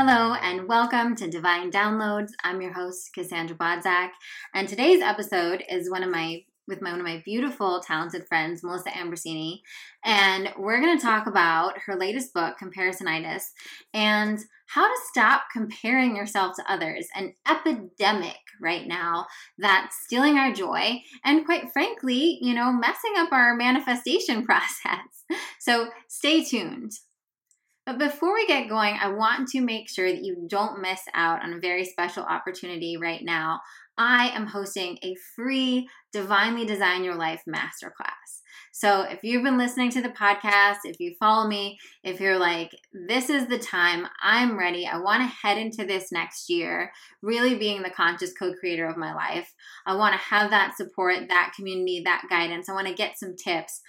Hello and welcome to Divine Downloads. I'm your host, Cassandra Bodzak, and today's episode is one of my beautiful, talented friends, Melissa Ambrosini, and we're going to talk about her latest book, Comparisonitis, and how to stop comparing yourself to others, an epidemic right now that's stealing our joy and, quite frankly, messing up our manifestation process. So stay tuned. But before we get going, I want to make sure that you don't miss out on a very special opportunity right now. I am hosting a free Divinely Design Your Life Masterclass. So if you've been listening to the podcast, if you follow me, if you're like, this is the time, I'm ready, I want to head into this next year, really being the conscious co-creator of my life. I want to have that support, that community, that guidance. I want to get some tips.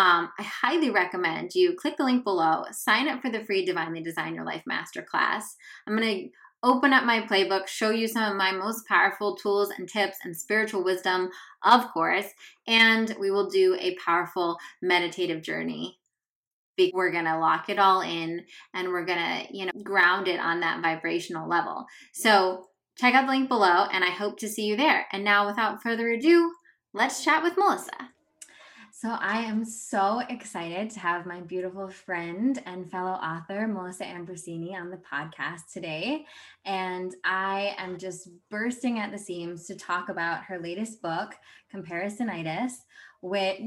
I highly recommend you click the link below, sign up for the free Divinely Design Your Life Masterclass. I'm going to open up my playbook, show you some of my most powerful tools and tips and spiritual wisdom, of course, and we will do a powerful meditative journey. We're going to lock it all in and we're going to, ground it on that vibrational level. So check out the link below and I hope to see you there. And now without further ado, let's chat with Melissa. So I am so excited to have my beautiful friend and fellow author, Melissa Ambrosini, on the podcast today. And I am just bursting at the seams to talk about her latest book, Comparisonitis, with,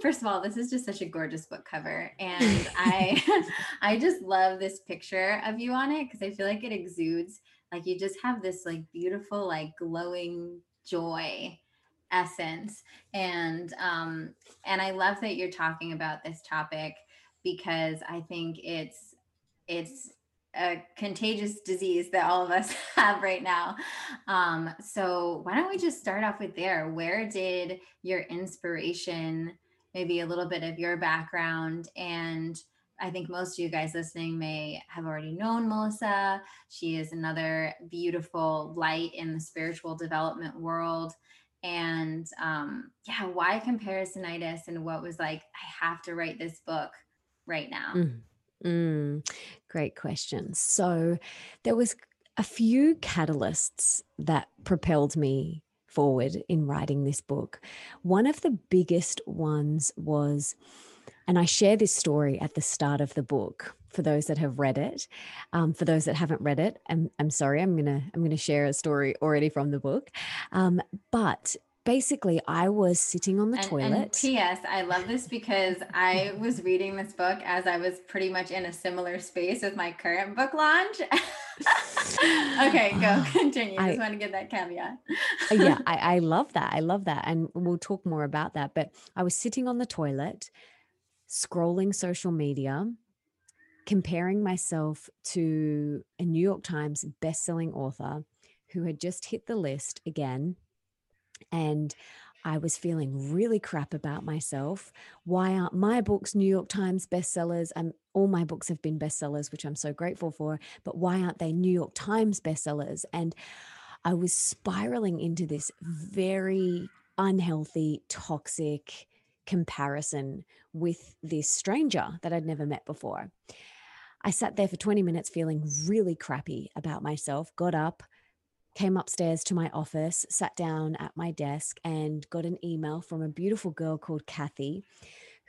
first of all, this is just such a gorgeous book cover. And I just love this picture of you on it because I feel like it exudes, like you just have this like beautiful, like glowing joy essence. And I love that you're talking about this topic because I think it's a contagious disease that all of us have right now. So why don't we just start off with there? Where did your inspiration, maybe a little bit of your background, and I think most of you guys listening may have already known Melissa. She is another beautiful light in the spiritual development world. And why comparisonitis, and what was like, I have to write this book right now? Great question. So there was a few catalysts that propelled me forward in writing this book. One of the biggest ones was, and I share this story at the start of the book for those that have read it. For those that haven't read it, I'm sorry, I'm gonna share a story already from the book. But basically, I was sitting on the toilet. And P.S. I love this because I was reading this book as I was pretty much in a similar space with my current book launch. Okay, go continue. I just want to give that caveat. Yeah, I love that. I love that. And we'll talk more about that. But I was sitting on the toilet, scrolling social media, comparing myself to a New York Times bestselling author who had just hit the list again. And I was feeling really crap about myself. Why aren't my books New York Times bestsellers? All my books have been bestsellers, which I'm so grateful for, but why aren't they New York Times bestsellers? And I was spiraling into this very unhealthy, toxic comparison with this stranger that I'd never met before. I sat there for 20 minutes feeling really crappy about myself, got up, came upstairs to my office, sat down at my desk, and got an email from a beautiful girl called Kathy,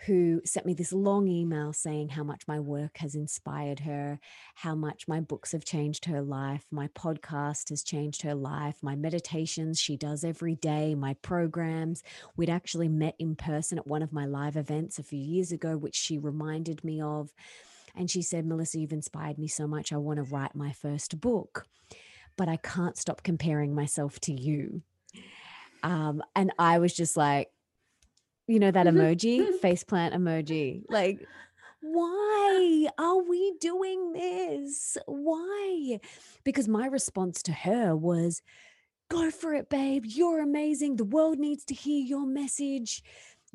who sent me this long email saying how much my work has inspired her, how much my books have changed her life, my podcast has changed her life, my meditations she does every day, my programs. We'd actually met in person at one of my live events a few years ago, which she reminded me of. And she said, Melissa, you've inspired me so much. I want to write my first book, but I can't stop comparing myself to you. And I was just like, that emoji, face plant emoji. Like, why are we doing this? Why? Because my response to her was, go for it, babe. You're amazing. The world needs to hear your message.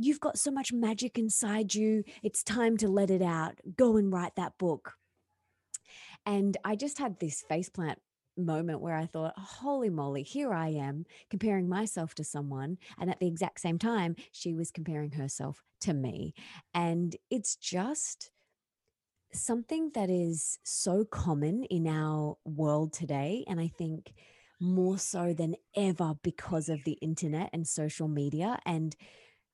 You've got so much magic inside you. It's time to let it out. Go and write that book. And I just had this faceplant moment where I thought, holy moly, here I am comparing myself to someone. And at the exact same time, she was comparing herself to me. And it's just something that is so common in our world today, and I think more so than ever because of the internet and social media. And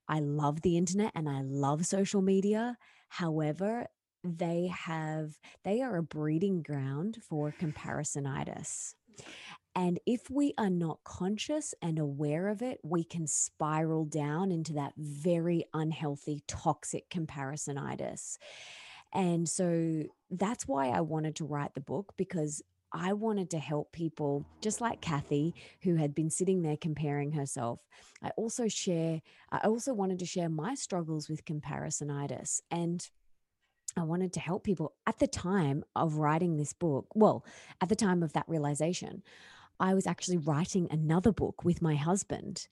I love the internet and I love social media. However, they are a breeding ground for comparisonitis. And if we are not conscious and aware of it, we can spiral down into that very unhealthy, toxic comparisonitis. And so that's why I wanted to write the book, because I wanted to help people just like Kathy, who had been sitting there comparing herself. I also wanted to share my struggles with comparisonitis, and I wanted to help people. At the time of writing this book, well, at the time of that realization, I was actually writing another book with my husband,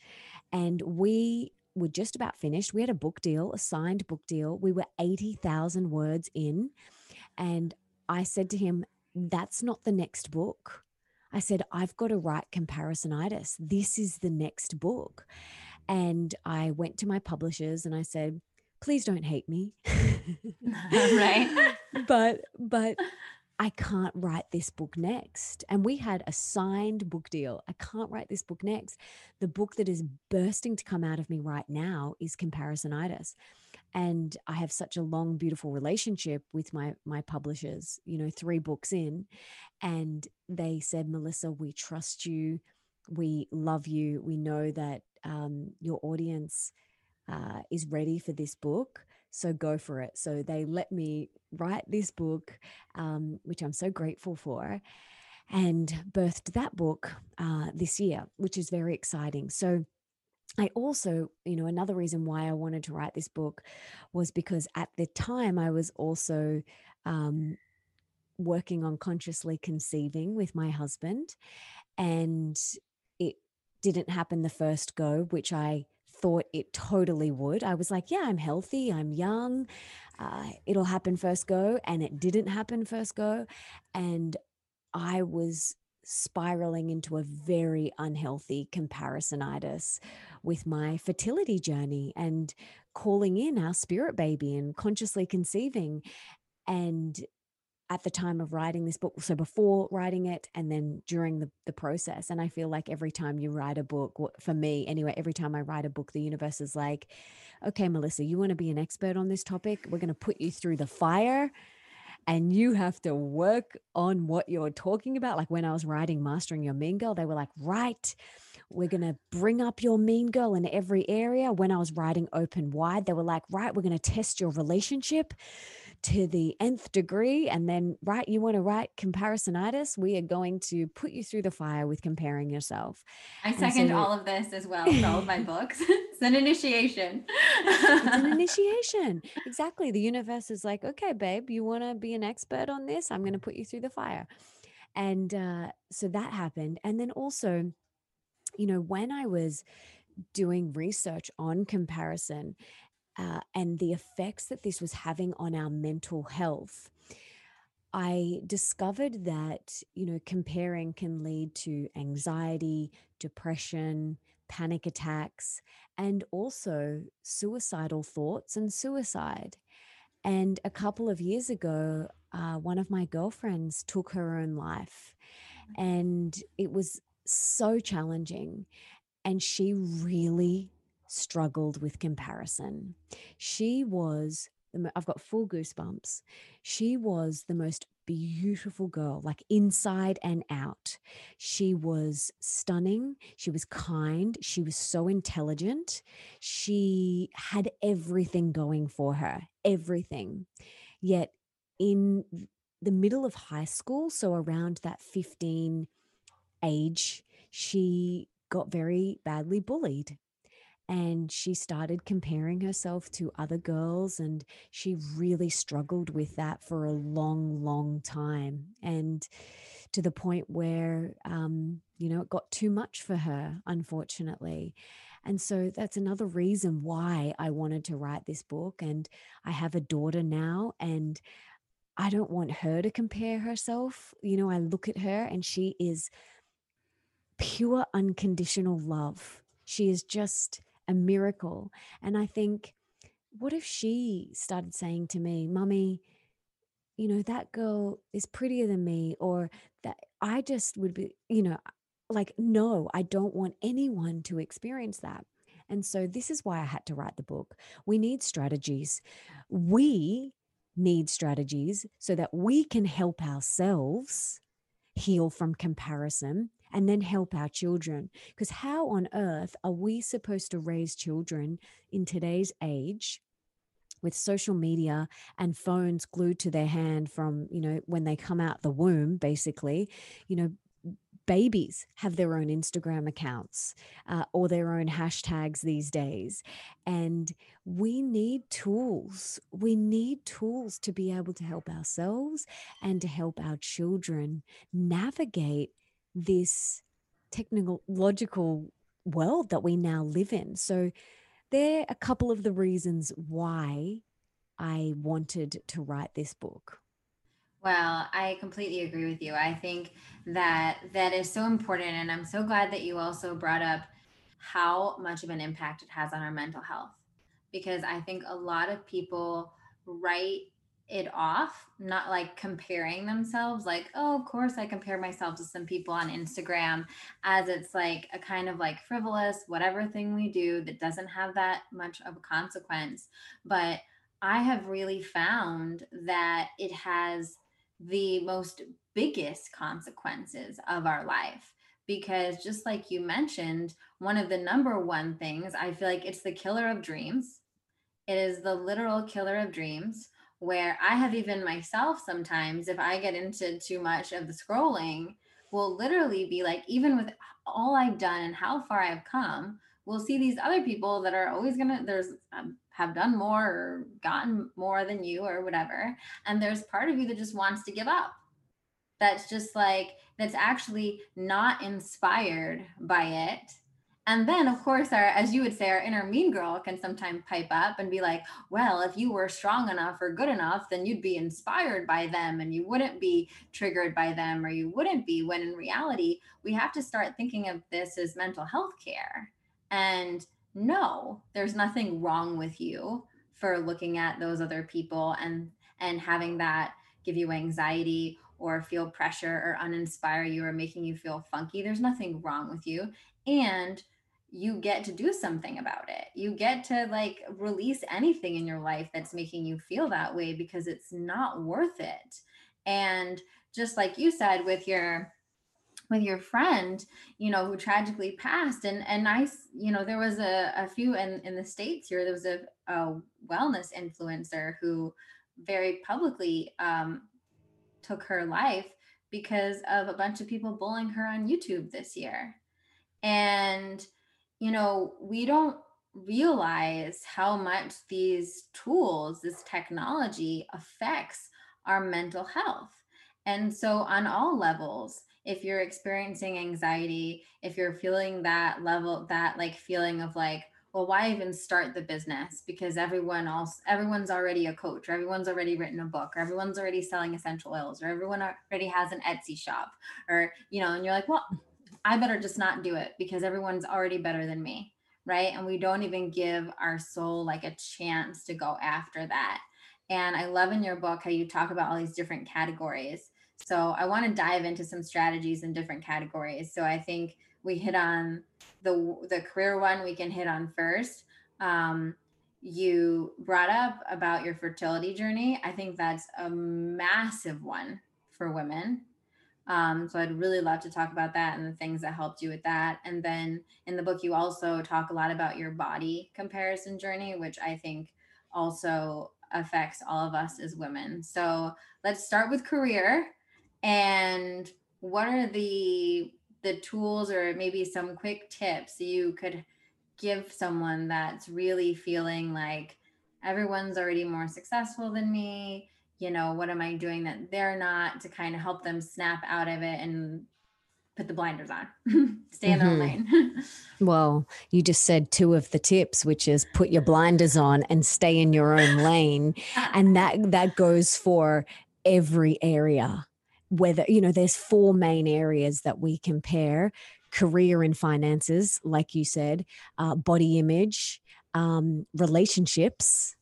and we were just about finished. We had a book deal, a signed book deal. We were 80,000 words in, and I said to him, "That's not the next book." I said, "I've got to write comparisonitis. This is the next book." And I went to my publishers and I said, "Please don't hate me." Right. But I can't write this book next. And we had a signed book deal. I can't write this book next. The book that is bursting to come out of me right now is comparisonitis. And I have such a long, beautiful relationship with my publishers, 3 books in. And they said, "Melissa, we trust you. We love you. We know that your audience is ready for this book. So go for it." So they let me write this book, which I'm so grateful for, and birthed that book this year, which is very exciting. So I also, another reason why I wanted to write this book was because at the time I was also working on consciously conceiving with my husband, and it didn't happen the first go, which I thought it totally would. I was like, yeah, I'm healthy, I'm young, it'll happen first go. And it didn't happen first go. And I was spiraling into a very unhealthy comparisonitis with my fertility journey and calling in our spirit baby and consciously conceiving. And at the time of writing this book, so before writing it and then during the process. And I feel like every time you write a book, for me anyway, every time I write a book, the universe is like, "Okay, Melissa, you want to be an expert on this topic? We're going to put you through the fire and you have to work on what you're talking about." Like when I was writing Mastering Your Mean Girl, they were like, "Right, we're going to bring up your mean girl in every area." When I was writing Open Wide, they were like, "Right, we're going to test your relationship to the nth degree. And then, right, you want to write comparisonitis? We are going to put you through the fire with comparing yourself." I second all of this as well for all of my books. It's an initiation. It's an initiation. Exactly. The universe is like, "Okay, babe, you want to be an expert on this? I'm going to put you through the fire." And so that happened. And then also, when I was doing research on comparison, and the effects that this was having on our mental health, I discovered that, comparing can lead to anxiety, depression, panic attacks, and also suicidal thoughts and suicide. And a couple of years ago, one of my girlfriends took her own life, and it was so challenging. And she really struggled with comparison. I've got full goosebumps. She was the most beautiful girl, like inside and out. She was stunning. She was kind. She was so intelligent. She had everything going for her, everything. Yet in the middle of high school, so around that 15 age, she got very badly bullied. And she started comparing herself to other girls, and she really struggled with that for a long, long time. And to the point where, it got too much for her, unfortunately. And so that's another reason why I wanted to write this book. And I have a daughter now, and I don't want her to compare herself. I look at her and she is pure, unconditional love. She is just a miracle. And I think, what if she started saying to me, "Mummy, you know, that girl is prettier than me, or that I just would be, you know, like, no, I don't want anyone to experience that. And so this is why I had to write the book. We need strategies. We need strategies so that we can help ourselves heal from comparison and then help our children. Because how on earth are we supposed to raise children in today's age with social media and phones glued to their hand from, you know, when they come out the womb, basically? You know, babies have their own Instagram accounts or their own hashtags these days. And we need tools. We need tools to be able to help ourselves and to help our children navigate this technological world that we now live in. So there are a couple of the reasons why I wanted to write this book. Well, I completely agree with you. I think that that is so important. And I'm so glad that you also brought up how much of an impact it has on our mental health, because I think a lot of people write it off, not like comparing themselves, like, oh, of course I compare myself to some people on Instagram, as it's like a kind of like frivolous, whatever thing we do that doesn't have that much of a consequence. But I have really found that it has the most biggest consequences of our life, because just like you mentioned, one of the number one things, I feel like it's the killer of dreams. It is the literal killer of dreams, where I have even myself sometimes, if I get into too much of the scrolling, will literally be like, even with all I've done and how far I've come, we'll see these other people that are always gonna, have done more or gotten more than you or whatever. And there's part of you that just wants to give up. That's just like, that's actually not inspired by it. And then of course, our, as you would say, our inner mean girl can sometimes pipe up and be like, well, if you were strong enough or good enough, then you'd be inspired by them and you wouldn't be triggered by them, or you wouldn't be, when in reality, we have to start thinking of this as mental health care. And no, there's nothing wrong with you for looking at those other people and having that give you anxiety or feel pressure or uninspire you or making you feel funky. There's nothing wrong with you. And you get to do something about it. You get to like release anything in your life that's making you feel that way, because it's not worth it. And just like you said with your friend, you know, who tragically passed, and I, you know, there was a few in the States here, there was a wellness influencer who very publicly took her life because of a bunch of people bullying her on YouTube this year. And, you know, we don't realize how much these tools, this technology affects our mental health. And so on all levels, if you're experiencing anxiety, if you're feeling that level, that like feeling of like, well, why even start the business? Because everyone's already a coach, or everyone's already written a book, or everyone's already selling essential oils, or everyone already has an Etsy shop, or, you know, and you're like, well, I better just not do it because everyone's already better than me, right? And we don't even give our soul like a chance to go after that. And I love in your book how you talk about all these different categories. So I want to dive into some strategies in different categories. So I think we hit on the career one we can hit on first. You brought up about your fertility journey. I think that's a massive one for women. So I'd really love to talk about that and the things that helped you with that. And then in the book, you also talk a lot about your body comparison journey, which I think also affects all of us as women. So let's start with career. And what are the tools or maybe some quick tips you could give someone that's really feeling like everyone's already more successful than me? You know, what am I doing that they're not, to kind of help them snap out of it and put the blinders on, stay in their lane? Well, you just said two of the tips, which is put your blinders on and stay in your own lane. And that goes for every area, whether, you know, there's four main areas that we compare: career and finances, like you said, body image, relationships,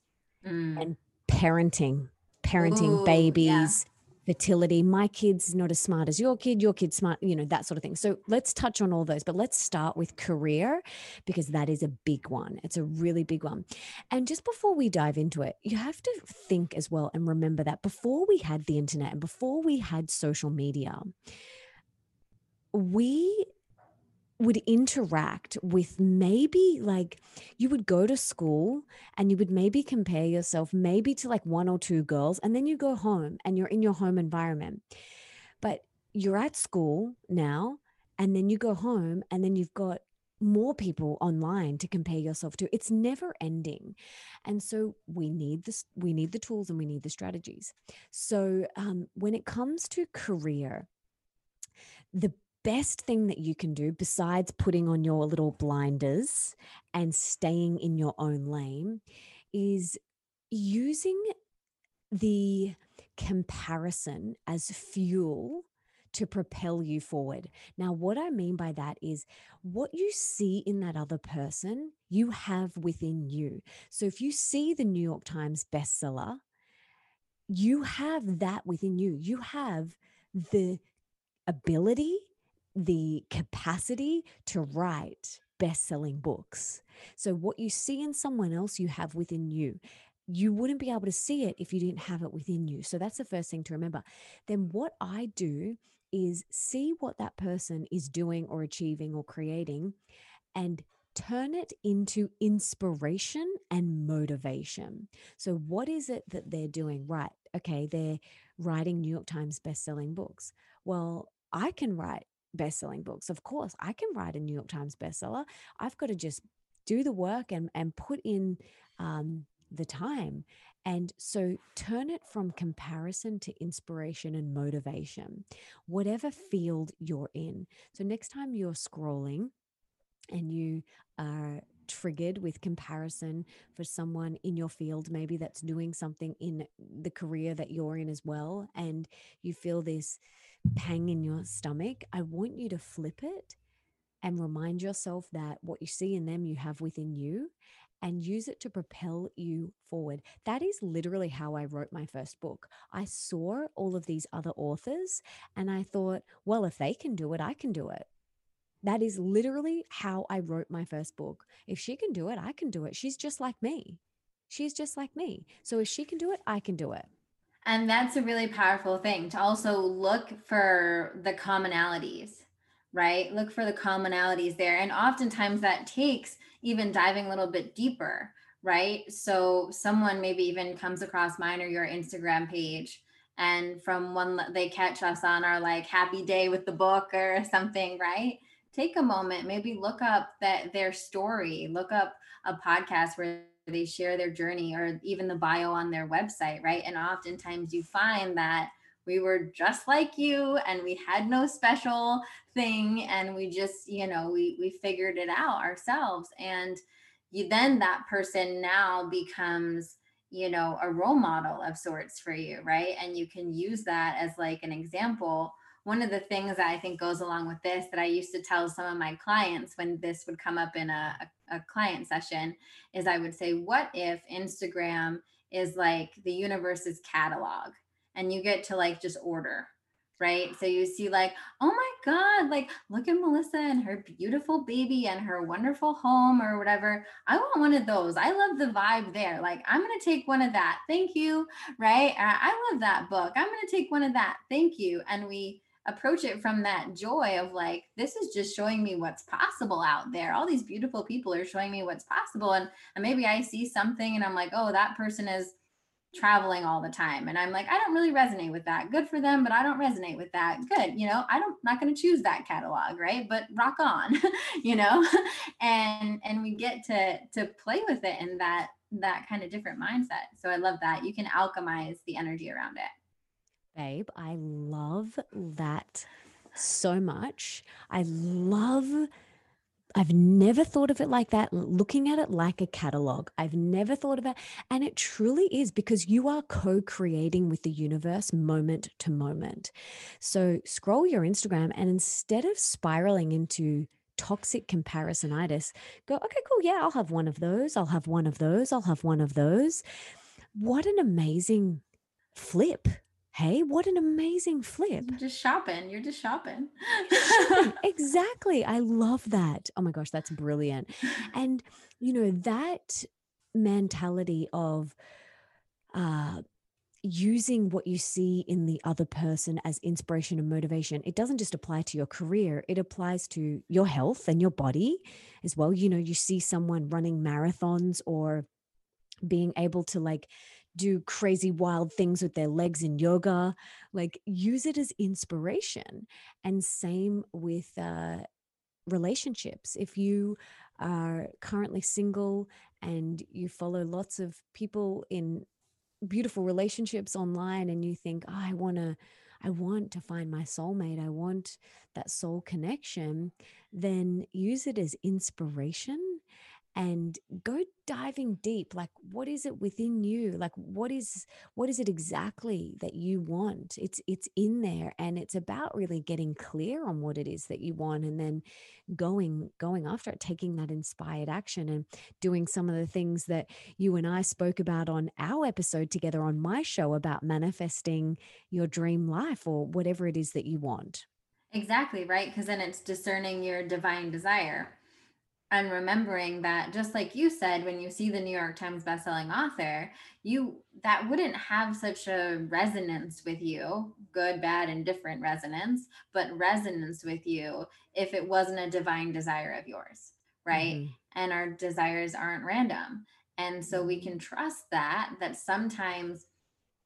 and parenting. parenting, babies, fertility. My kid's not as smart as your kid, your kid's smart, you know, that sort of thing. So let's touch on all those, but let's start with career, because that is a big one. It's a really big one. And just before we dive into it, you have to think as well and remember that before we had the internet and before we had social media, we would interact with maybe like you would go to school and you would maybe compare yourself maybe to like one or two girls, and then you go home and you're in your home environment. But you're at school now and then you go home and then you've got more people online to compare yourself to. It's never ending. And so we need this, we need the tools and we need the strategies. So when it comes to career, the best thing that you can do, besides putting on your little blinders and staying in your own lane, is using the comparison as fuel to propel you forward. Now, what I mean by that is what you see in that other person, you have within you. So if you see the New York Times bestseller, you have that within you. You have the ability, the capacity to write best-selling books. So what you see in someone else, you have within you. You wouldn't be able to see it if you didn't have it within you. So that's the first thing to remember. Then what I do is see what that person is doing or achieving or creating and turn it into inspiration and motivation. So what is it that they're doing? Right. Okay. They're writing New York Times best-selling books. Well, I can write best-selling books. Of course, I can write a New York Times bestseller. I've got to just do the work and put in the time. And so turn it from comparison to inspiration and motivation, whatever field you're in. So next time you're scrolling and you are triggered with comparison for someone in your field, maybe that's doing something in the career that you're in as well, and you feel this pang in your stomach, I want you to flip it and remind yourself that what you see in them, you have within you, and use it to propel you forward. That is literally how I wrote my first book. I saw all of these other authors and I thought, well, if they can do it, I can do it. That is literally how I wrote my first book. If she can do it, I can do it. She's just like me. She's just like me. So if she can do it, I can do it. And that's a really powerful thing, to also look for the commonalities, right? Look for the commonalities there. And oftentimes that takes even diving a little bit deeper, right? So someone maybe even comes across mine or your Instagram page, and from one, they catch us on our like happy day with the book or something, right? Take a moment, maybe look up that their story, look up a podcast where they share their journey, or even the bio on their website, right? And oftentimes you find that we were just like you and we had no special thing, and we just, you know, we figured it out ourselves. And you, then that person now becomes, you know, a role model of sorts for you, right? And you can use that as like an example. One of the things that I think goes along with this that I used to tell some of my clients when this would come up in a client session is I would say, what if Instagram is like the universe's catalog and you get to like just order, right? So you see like, oh my God, like look at Melissa and her beautiful baby and her wonderful home or whatever. I want one of those. I love the vibe there. Like I'm going to take one of that. Thank you. Right? I love that book. I'm going to take one of that. Thank you. And we approach it from that joy of like, this is just showing me what's possible out there. All these beautiful people are showing me what's possible. And maybe I see something and I'm like, oh, that person is traveling all the time. And I'm like, I don't really resonate with that. Good for them, but I don't resonate with that. Good. You know, not going to choose that catalog. Right. But rock on, you know, and we get to play with it in that kind of different mindset. So I love that. You can alchemize the energy around it. Babe, I love that so much. I've never thought of it like that, looking at it like a catalog. I've never thought of it. And it truly is, because you are co-creating with the universe moment to moment. So scroll your Instagram and instead of spiraling into toxic comparisonitis, go, okay, cool. Yeah, I'll have one of those. I'll have one of those. I'll have one of those. What an amazing flip. Hey, what an amazing flip. You're just shopping. Exactly. I love that. Oh my gosh, that's brilliant. And, you know, that mentality of using what you see in the other person as inspiration and motivation, it doesn't just apply to your career, it applies to your health and your body as well. You know, you see someone running marathons or being able to like do crazy wild things with their legs in yoga, like use it as inspiration. And same with relationships. If you are currently single and you follow lots of people in beautiful relationships online and you think, oh, I want to find my soulmate, I want that soul connection, then use it as inspiration and go diving deep. Like, what is it within you? Like, what is it exactly that you want? It's in there, and it's about really getting clear on what it is that you want, and then going after it, taking that inspired action and doing some of the things that you and I spoke about on our episode together on my show about manifesting your dream life or whatever it is that you want. Exactly, right? Because then it's discerning your divine desire. And remembering that, just like you said, when you see the New York Times bestselling author, that wouldn't have such a resonance with you, good, bad, and different resonance, but resonance with you if it wasn't a divine desire of yours, right? Mm-hmm. And our desires aren't random. And so we can trust that sometimes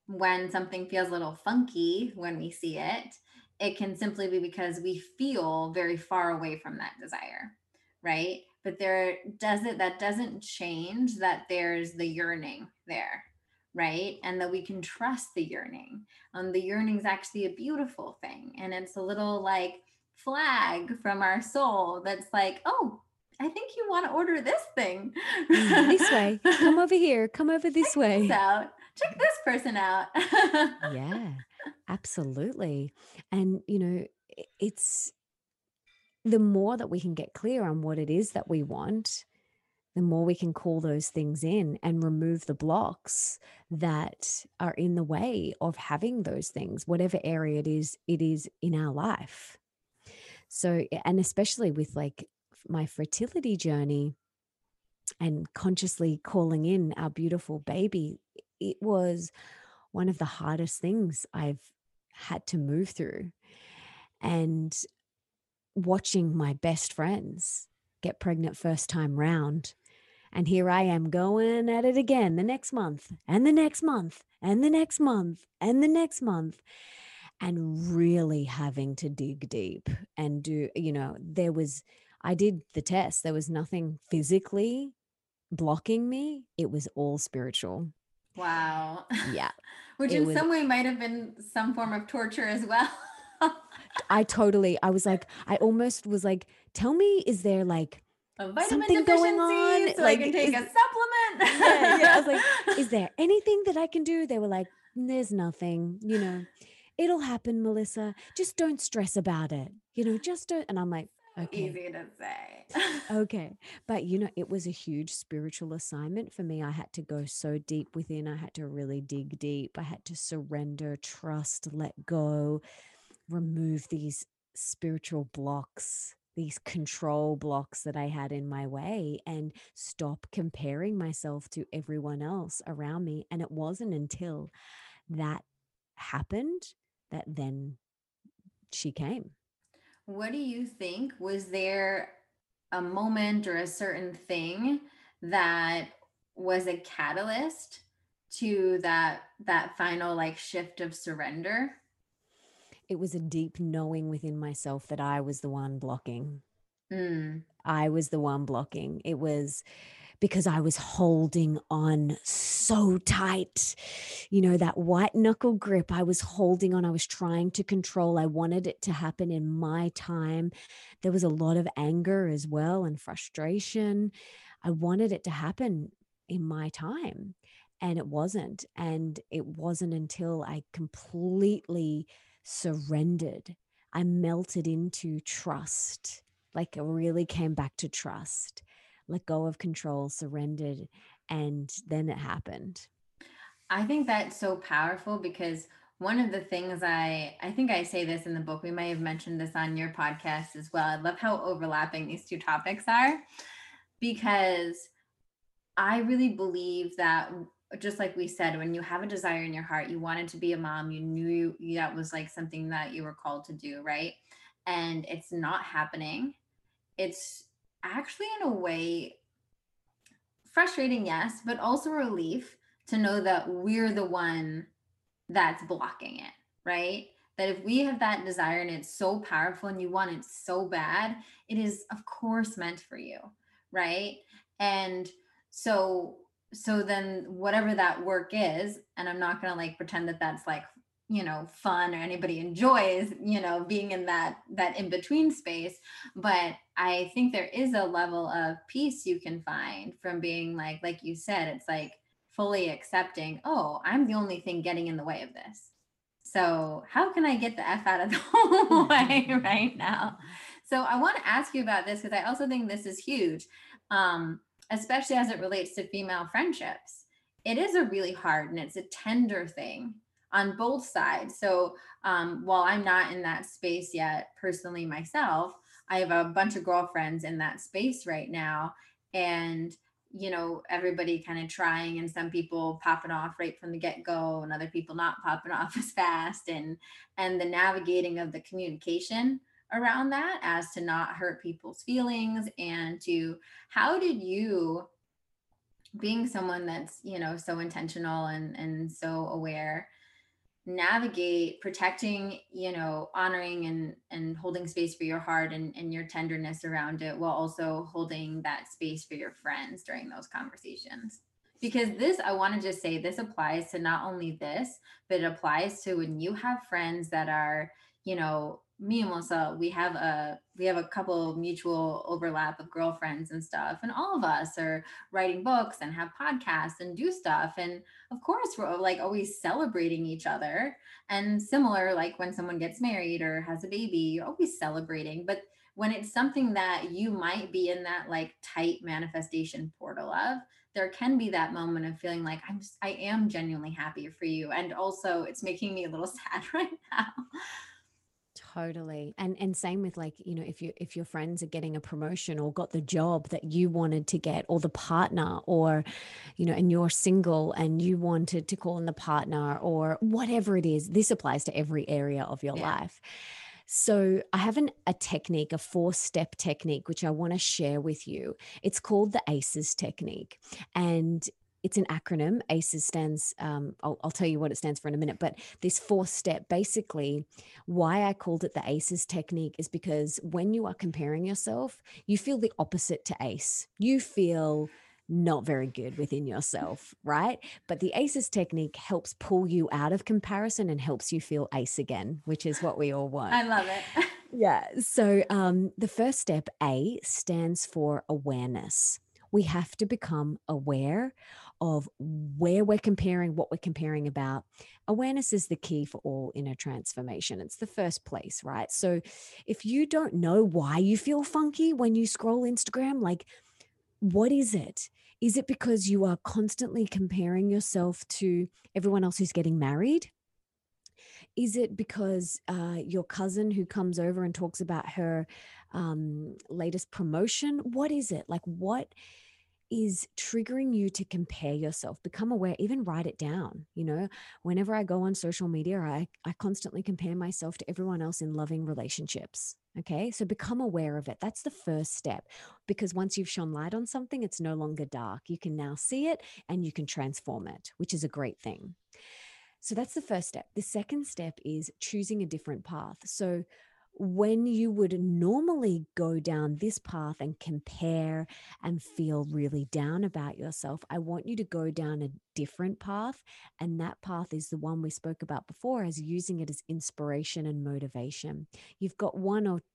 when something feels a little funky, when we see it, it can simply be because we feel very far away from that desire, right? But that doesn't change that there's the yearning there, right? And that we can trust the yearning. The yearning is actually a beautiful thing. And it's a little like flag from our soul that's like, oh, I think you want to order this thing. This way, come over here, come over this Check way. This out. Check this person out. Yeah, absolutely. And, you know, it's, the more that we can get clear on what it is that we want, the more we can call those things in and remove the blocks that are in the way of having those things, whatever area it is in our life. So, and especially with like my fertility journey and consciously calling in our beautiful baby, it was one of the hardest things I've had to move through. And watching my best friends get pregnant first time round. And here I am going at it again the next month and the next month and the next month and the next month, and really having to dig deep and do, you know, I did the test. There was nothing physically blocking me. It was all spiritual. Wow. Yeah. Which some way might've been some form of torture as well. I was like, I almost was like, tell me, is there like a vitamin deficiency going on? So like, I can take a supplement. Yeah, I was like, is there anything that I can do? They were like, there's nothing, you know, it'll happen, Melissa. Just don't stress about it. You know, just don't. And I'm like, okay. Easy to say. Okay. But you know, it was a huge spiritual assignment for me. I had to go so deep within. I had to really dig deep. I had to surrender, trust, let go, remove these spiritual blocks, these control blocks that I had in my way, and stop comparing myself to everyone else around me. And it wasn't until that happened that then she came. What do you think? Was there a moment or a certain thing that was a catalyst to that final like shift of surrender? It was a deep knowing within myself that I was the one blocking. Mm. I was the one blocking. It was because I was holding on so tight, you know, that white knuckle grip. I was holding on. I was trying to control. I wanted it to happen in my time. There was a lot of anger as well and frustration. I wanted it to happen in my time, and it wasn't. And it wasn't until I completely surrendered, I melted into trust, like I really came back to trust, let go of control, surrendered, and then it happened. I think that's so powerful because one of the things I think I say this in the book, we might have mentioned this on your podcast as well. I love how overlapping these two topics are, because I really believe that just like we said, when you have a desire in your heart, you wanted to be a mom, you knew that was like something that you were called to do, right? And it's not happening. It's actually in a way frustrating, yes, but also relief to know that we're the one that's blocking it, right? That if we have that desire and it's so powerful and you want it so bad, it is of course meant for you, right? And so then whatever that work is, and I'm not going to like pretend that that's like, you know, fun or anybody enjoys, you know, being in that in-between space. But I think there is a level of peace you can find from being like you said, it's like fully accepting, oh, I'm the only thing getting in the way of this. So how can I get the F out of the way right now? So I want to ask you about this because I also think this is huge. Especially as it relates to female friendships. It is a really hard and it's a tender thing on both sides. So while I'm not in that space yet, personally myself, I have a bunch of girlfriends in that space right now. And, you know, everybody kind of trying and some people popping off right from the get-go and other people not popping off as fast. And the navigating of the communication around that as to not hurt people's feelings and to how did you, being someone that's, you know, so intentional and so aware, navigate protecting, you know, honoring and holding space for your heart and your tenderness around it while also holding that space for your friends during those conversations? Because this, I want to just say, this applies to not only this, but it applies to when you have friends that are, you know, me and Melissa, we have a couple of mutual overlap of girlfriends and stuff. And all of us are writing books and have podcasts and do stuff. And of course, we're like always celebrating each other. And similar, like when someone gets married or has a baby, you're always celebrating. But when it's something that you might be in that like tight manifestation portal of, there can be that moment of feeling like I am genuinely happy for you. And also it's making me a little sad right now. Totally. And same with like, you know, if your friends are getting a promotion or got the job that you wanted to get or the partner or, you know, and you're single and you wanted to call in the partner or whatever it is, this applies to every area of your life. So I have a technique, a 4-step technique, which I want to share with you. It's called the ACEs technique. And it's an acronym. ACEs stands, I'll tell you what it stands for in a minute, but this 4-step, basically why I called it the ACEs technique is because when you are comparing yourself, you feel the opposite to ace. You feel not very good within yourself, right? But the ACEs technique helps pull you out of comparison and helps you feel ace again, which is what we all want. I love it. Yeah. So the first step, A, stands for awareness. We have to become aware of where we're comparing, what we're comparing about. Awareness is the key for all inner transformation. It's the first place, right? So if you don't know why you feel funky when you scroll Instagram, like what is it? Is it because you are constantly comparing yourself to everyone else who's getting married? Is it because your cousin who comes over and talks about her latest promotion? What is it? Like what is triggering you to compare yourself? Become aware, even write it down. You know, whenever I go on social media, I constantly compare myself to everyone else in loving relationships. Okay. So become aware of it. That's the first step, because once you've shone light on something, it's no longer dark. You can now see it and you can transform it, which is a great thing. So that's the first step. The second step is choosing a different path. So when you would normally go down this path and compare and feel really down about yourself, I want you to go down a different path. And that path is the one we spoke about before, as using it as inspiration and motivation. You've got one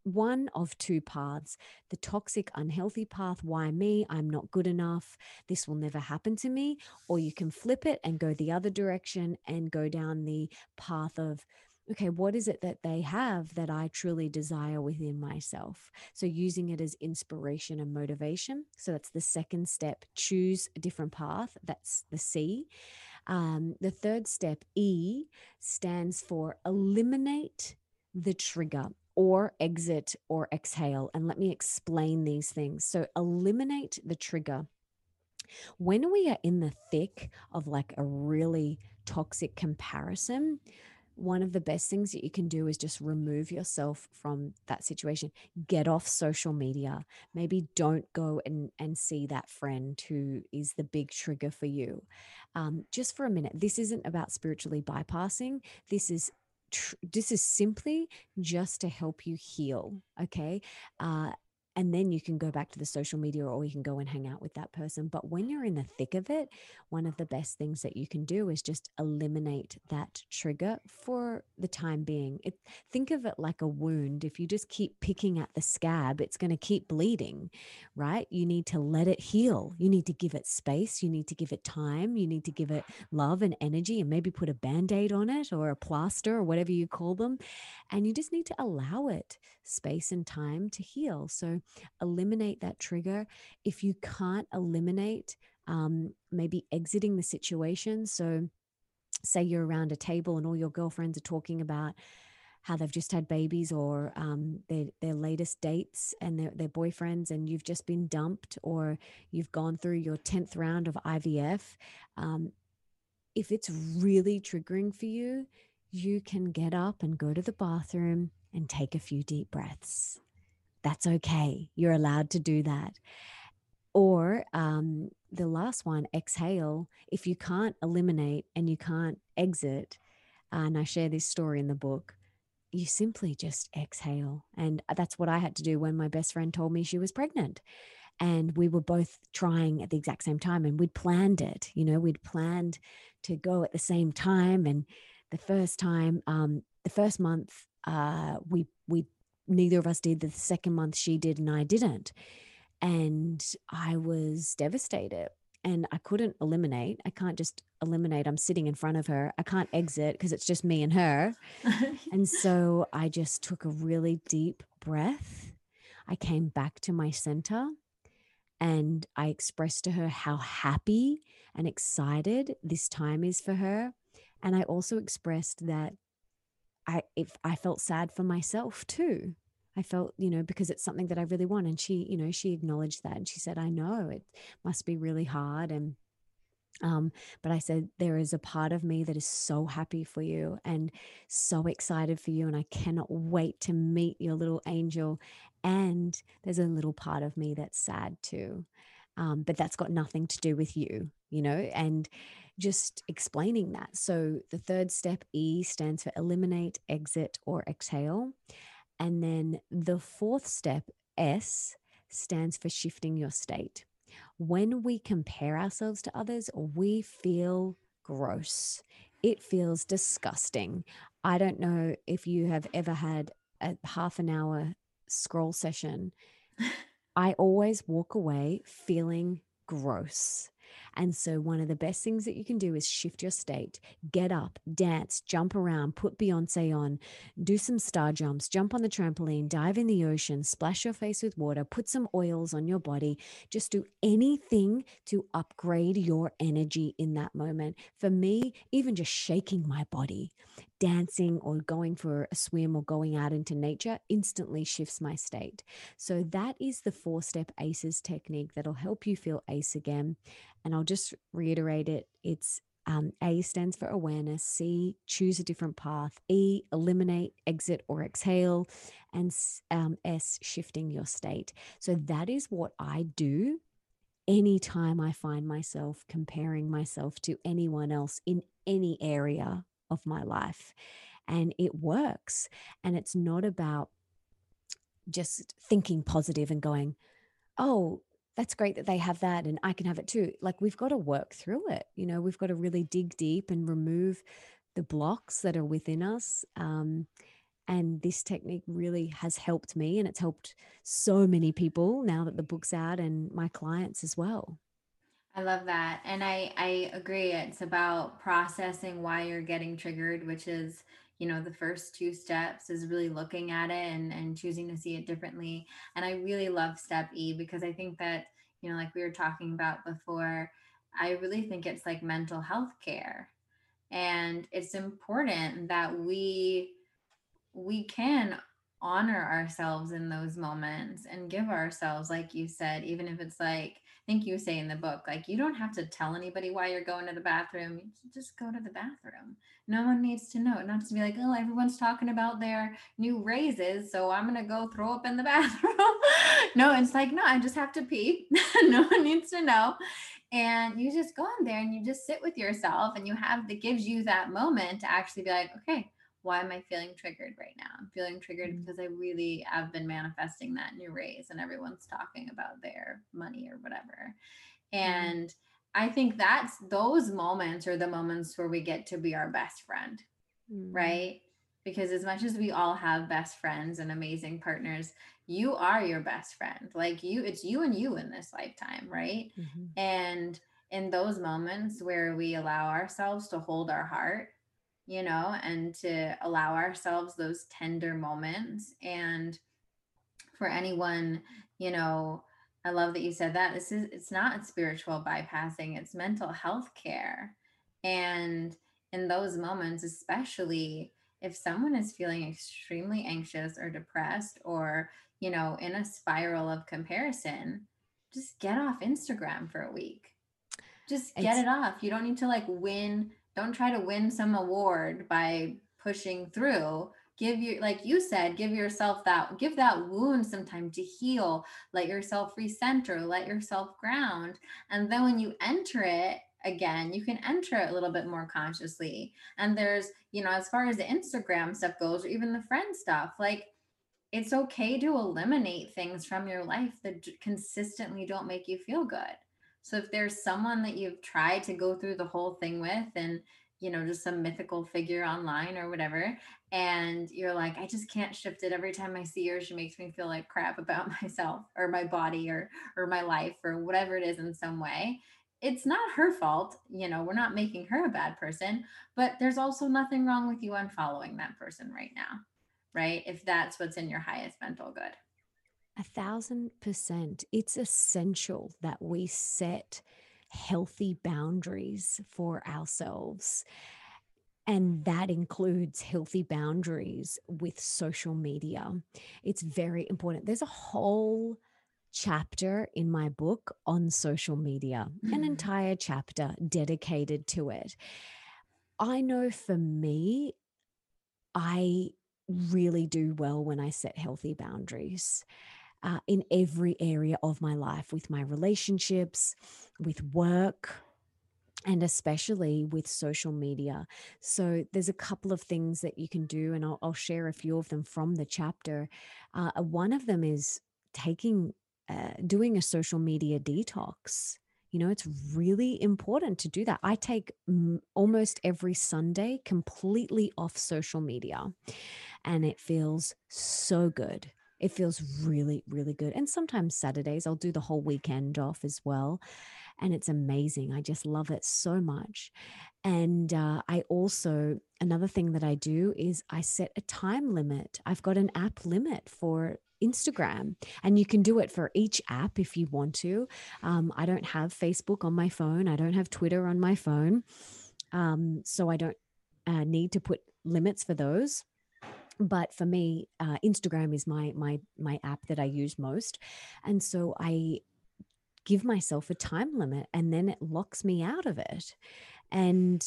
of two paths, the toxic, unhealthy path. Why me? I'm not good enough. This will never happen to me. Or you can flip it and go the other direction and go down the path of, okay, what is it that they have that I truly desire within myself? So using it as inspiration and motivation. So that's the second step, choose a different path. That's the C. The third step, E, stands for eliminate the trigger or exit or exhale. And let me explain these things. So eliminate the trigger. When we are in the thick of like a really toxic comparison, one of the best things that you can do is just remove yourself from that situation. Get off social media. Maybe don't go and see that friend who is the big trigger for you. Just for a minute. This isn't about spiritually bypassing. This is simply just to help you heal. Okay. And then you can go back to the social media, or you can go and hang out with that person. But when you're in the thick of it, one of the best things that you can do is just eliminate that trigger for the time being. Think of it like a wound. If you just keep picking at the scab, it's going to keep bleeding, right? You need to let it heal. You need to give it space. You need to give it time. You need to give it love and energy, and maybe put a Band-Aid on it or a plaster or whatever you call them. And you just need to allow it space and time to heal. So eliminate that trigger. If you can't eliminate, maybe exiting the situation. So say you're around a table and all your girlfriends are talking about how they've just had babies, or their latest dates and their boyfriends, and you've just been dumped, or you've gone through your 10th round of IVF. If it's really triggering for you, you can get up and go to the bathroom and take a few deep breaths. That's okay. You're allowed to do that. Or the last one, exhale. If you can't eliminate and you can't exit, and I share this story in the book, you simply just exhale. And that's what I had to do when my best friend told me she was pregnant. And we were both trying at the exact same time, and we'd planned it. You know, we'd planned to go at the same time. And the first time, the first month, we neither of us did. The second month she did and I didn't. And I was devastated, and I couldn't eliminate. I can't just eliminate. I'm sitting in front of her. I can't exit because it's just me and her. And so I just took a really deep breath. I came back to my center, and I expressed to her how happy and excited this time is for her. And I also expressed that I felt sad for myself too. I felt, you know, because it's something that I really want. And she, you know, she acknowledged that, and she said, I know it must be really hard. And, but I said, there is a part of me that is so happy for you and so excited for you. And I cannot wait to meet your little angel. And there's a little part of me that's sad too. But that's got nothing to do with you, you know, and just explaining that. So the third step, E, stands for eliminate, exit, or exhale. And then the fourth step, S, stands for shifting your state. When we compare ourselves to others, we feel gross. It feels disgusting. I don't know if you have ever had a half an hour scroll session. I always walk away feeling gross. And so one of the best things that you can do is shift your state. Get up, dance, jump around, put Beyoncé on, do some star jumps, jump on the trampoline, dive in the ocean, splash your face with water, put some oils on your body. Just do anything to upgrade your energy in that moment. For me, even just shaking my body, dancing or going for a swim or going out into nature instantly shifts my state. So that is the 4-step ACEs technique that'll help you feel ACE again. And I'll just reiterate it. It's A stands for awareness, C, choose a different path, E, eliminate, exit, or exhale, and S, shifting your state. So that is what I do anytime I find myself comparing myself to anyone else in any area of my life. And it works. And it's not about just thinking positive and going, oh, that's great that they have that and I can have it too. Like, we've got to work through it. You know, we've got to really dig deep and remove the blocks that are within us. And this technique really has helped me, and it's helped so many people now that the book's out, and my clients as well. I love that. And I agree. It's about processing why you're getting triggered, which is, you know, the first 2 steps is really looking at it and choosing to see it differently. And I really love step E, because I think that, you know, like we were talking about before, I really think it's like mental health care. And it's important that we can honor ourselves in those moments and give ourselves, like you said, even if it's like, I think you say in the book, like, you don't have to tell anybody why you're going to the bathroom. You just go to the bathroom. No one needs to know. Not to be like, oh, everyone's talking about their new raises, so I'm going to go throw up in the bathroom. No, it's like, no, I just have to pee. No one needs to know. And you just go in there and you just sit with yourself, and you have, that gives you that moment to actually be like, okay, why am I feeling triggered right now? I'm feeling triggered because I really have been manifesting that new raise and everyone's talking about their money or whatever. And I think that's, those moments are the moments where we get to be our best friend, right? Because as much as we all have best friends and amazing partners, you are your best friend. Like you, it's you and you in this lifetime, right? And in those moments where we allow ourselves to hold our heart, you know, and to allow ourselves those tender moments. And for anyone, you know, I love that you said that. This is, it's not spiritual bypassing, it's mental health care. And in those moments, especially if someone is feeling extremely anxious or depressed or, you know, in a spiral of comparison, just get off Instagram for a week. Just get it off. You don't need to like win. Don't try to win some award by pushing through. Give your, like you said, give yourself that, give that wound some time to heal, let yourself recenter, let yourself ground. And then when you enter it again, you can enter it a little bit more consciously. And there's, you know, as far as the Instagram stuff goes, or even the friend stuff, like it's okay to eliminate things from your life that consistently don't make you feel good. So if there's someone that you've tried to go through the whole thing with, and, you know, just some mythical figure online or whatever, and you're like, I just can't shift it. Every time I see her, she makes me feel like crap about myself or my body or my life or whatever it is in some way. It's not her fault. You know, we're not making her a bad person, but there's also nothing wrong with you unfollowing that person right now, right? If that's what's in your highest mental good. 1,000%. It's essential that we set healthy boundaries for ourselves. And that includes healthy boundaries with social media. It's very important. There's a whole chapter in my book on social media, an entire chapter dedicated to it. I know for me, I really do well when I set healthy boundaries. In every area of my life, with my relationships, with work, and especially with social media. So there's a couple of things that you can do, and I'll share a few of them from the chapter. One of them is doing a social media detox. You know, it's really important to do that. I take almost every Sunday completely off social media, and it feels so good. It feels really, really good. And sometimes Saturdays, I'll do the whole weekend off as well. And it's amazing. I just love it so much. And I also, another thing that I do is I set a time limit. I've got an app limit for Instagram, and you can do it for each app if you want to. I don't have Facebook on my phone. I don't have Twitter on my phone. So I don't need to put limits for those. But for me, Instagram is my app that I use most. And so I give myself a time limit, and then it locks me out of it. And,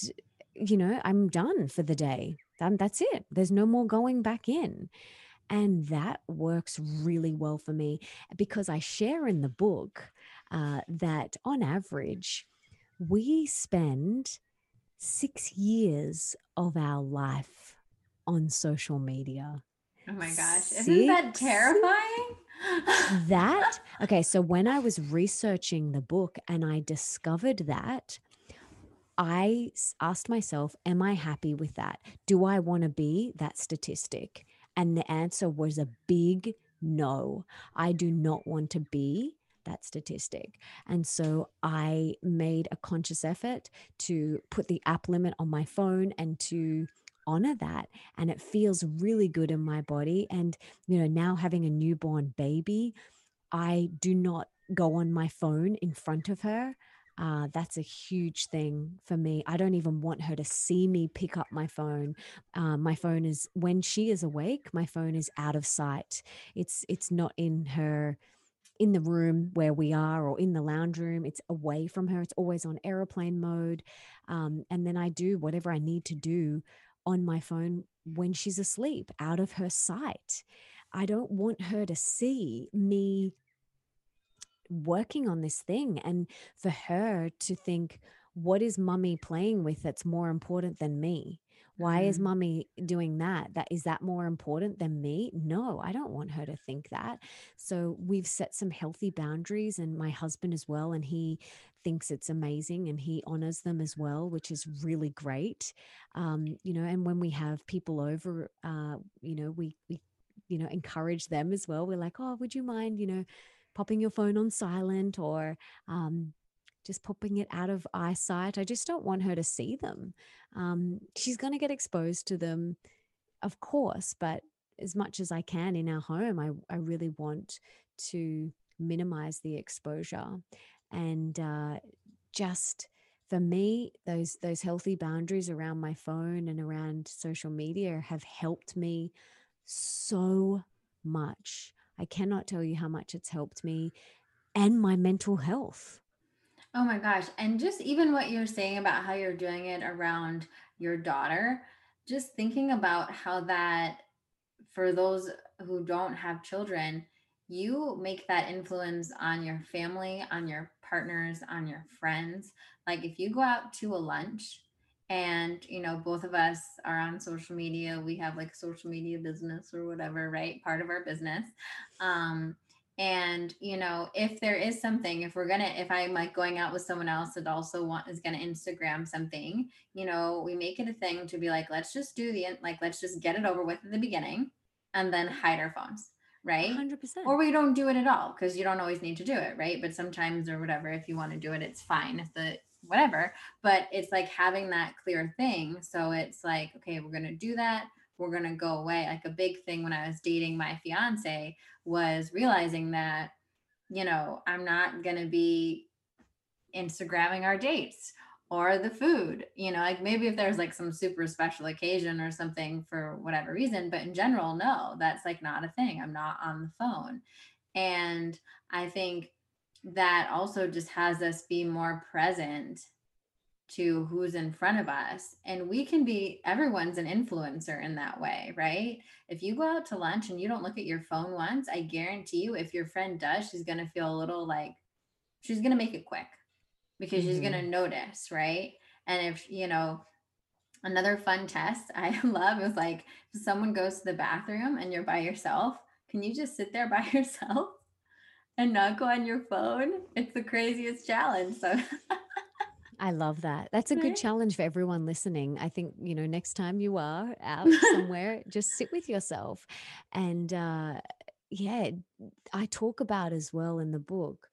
you know, I'm done for the day. That's it. There's no more going back in. And that works really well for me, because I share in the book that on average, we spend 6 years of our life on social media. Oh my gosh. Isn't that terrifying? Okay. So when I was researching the book and I discovered that, I asked myself, am I happy with that? Do I want to be that statistic? And the answer was a big no. I do not want to be that statistic. And so I made a conscious effort to put the app limit on my phone and to honor that. And it feels really good in my body. And, you know, now having a newborn baby, I do not go on my phone in front of her. That's a huge thing for me. I don't even want her to see me pick up my phone. My phone is, when she is awake, my phone is out of sight. It's not in her, in the room where we are or in the lounge room. It's away from her. It's always on airplane mode. And then I do whatever I need to do on my phone when she's asleep, out of her sight. I don't want her to see me working on this thing, and for her to think, what is mummy playing with that's more important than me? Why is mummy doing that? That is that more important than me? No, I don't want her to think that. So we've set some healthy boundaries, and my husband as well. And he thinks it's amazing and he honors them as well, which is really great. You know, and when we have people over, you know, we encourage them as well. We're like, oh, would you mind, you know, popping your phone on silent, or, just popping it out of eyesight. I just don't want her to see them. She's going to get exposed to them, of course, but as much as I can in our home, I really want to minimize the exposure. And just for me, those healthy boundaries around my phone and around social media have helped me so much. I cannot tell you how much it's helped me and my mental health. Oh my gosh. And just even what you're saying about how you're doing it around your daughter, just thinking about how that, for those who don't have children, you make that influence on your family, on your partners, on your friends. Like if you go out to a lunch and, you know, both of us are on social media, we have like social media business or whatever, right? Part of our business. And, you know, if there is something, if I'm like going out with someone else that also is going to Instagram something, you know, we make it a thing to be like, let's just get it over with at the beginning and then hide our phones. Right. 100%. Or we don't do it at all, because you don't always need to do it. Right. But sometimes or whatever, if you want to do it, it's fine. But it's like having that clear thing. So it's like, okay, we're going to do that. We're going to go away. Like a big thing when I was dating my fiance was realizing that, you know, I'm not going to be Instagramming our dates or the food, you know, like maybe if there's like some super special occasion or something for whatever reason, but in general, no, that's like not a thing. I'm not on the phone. And I think that also just has us be more present to who's in front of us. And everyone's an influencer in that way, right? If you go out to lunch and you don't look at your phone once, I guarantee you, if your friend does, she's going to feel a little like, she's going to make it quick because she's going to notice, right? And if, you know, another fun test I love is like, if someone goes to the bathroom and you're by yourself, can you just sit there by yourself and not go on your phone? It's the craziest challenge. So I love that. That's a good challenge for everyone listening. I think, you know, next time you are out somewhere, just sit with yourself. And I talk about as well in the book,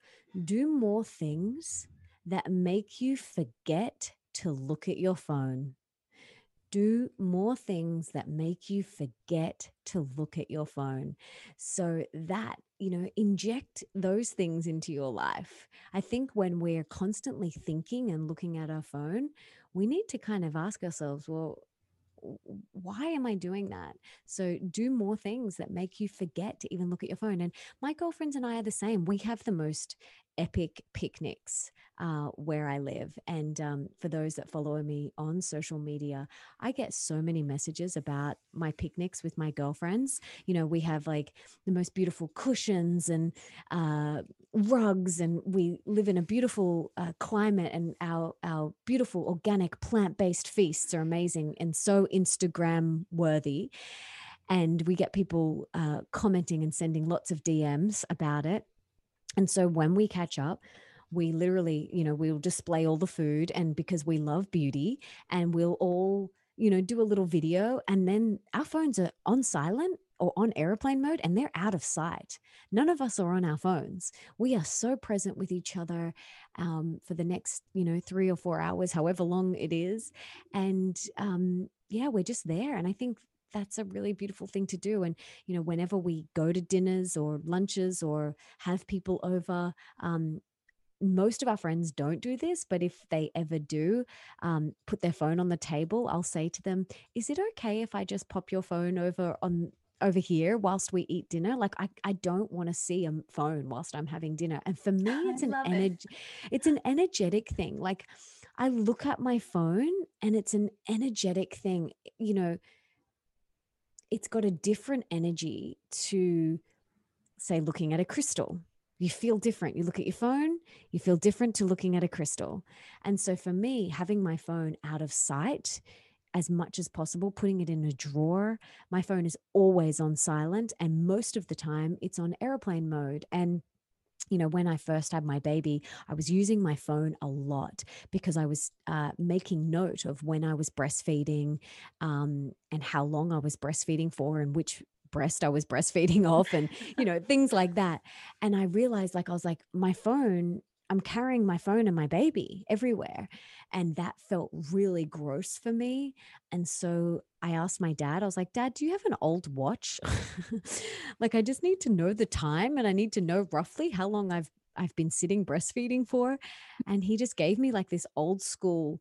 do more things that make you forget to look at your phone. Do more things that make you forget to look at your phone. So that, you know, inject those things into your life. I think when we're constantly thinking and looking at our phone, we need to kind of ask ourselves, well, why am I doing that? So do more things that make you forget to even look at your phone. And my girlfriends and I are the same. We have the most epic picnics where I live. And for those that follow me on social media, I get so many messages about my picnics with my girlfriends. You know, we have like the most beautiful cushions and rugs, and we live in a beautiful climate, and our beautiful organic plant-based feasts are amazing and so Instagram worthy. And we get people commenting and sending lots of DMs about it. And so when we catch up, we literally, you know, we'll display all the food, and because we love beauty, and we'll all, you know, do a little video, and then our phones are on silent or on airplane mode and they're out of sight. None of us are on our phones. We are so present with each other for the next, you know, 3 or 4 hours, however long it is. And we're just there. And I think that's a really beautiful thing to do. And, you know, whenever we go to dinners or lunches or have people over, most of our friends don't do this, but if they ever do, put their phone on the table, I'll say to them, is it okay if I just pop your phone over here whilst we eat dinner? Like, I don't want to see a phone whilst I'm having dinner. And for me, it's an energetic thing. Like, I look at my phone and it's an energetic thing. You know, it's got a different energy to, say, looking at a crystal. You feel different. You look at your phone, you feel different to looking at a crystal. And so for me, having my phone out of sight as much as possible, putting it in a drawer. My phone is always on silent, and most of the time it's on airplane mode. And, you know, when I first had my baby, I was using my phone a lot because I was making note of when I was breastfeeding and how long I was breastfeeding for and which breast I was breastfeeding off and, you know, things like that. And I realized, like, I was like, my phone, I'm carrying my phone and my baby everywhere. And that felt really gross for me. And so I asked my dad, I was like, Dad, do you have an old watch? Like, I just need to know the time and I need to know roughly how long I've been sitting breastfeeding for. And he just gave me like this old school,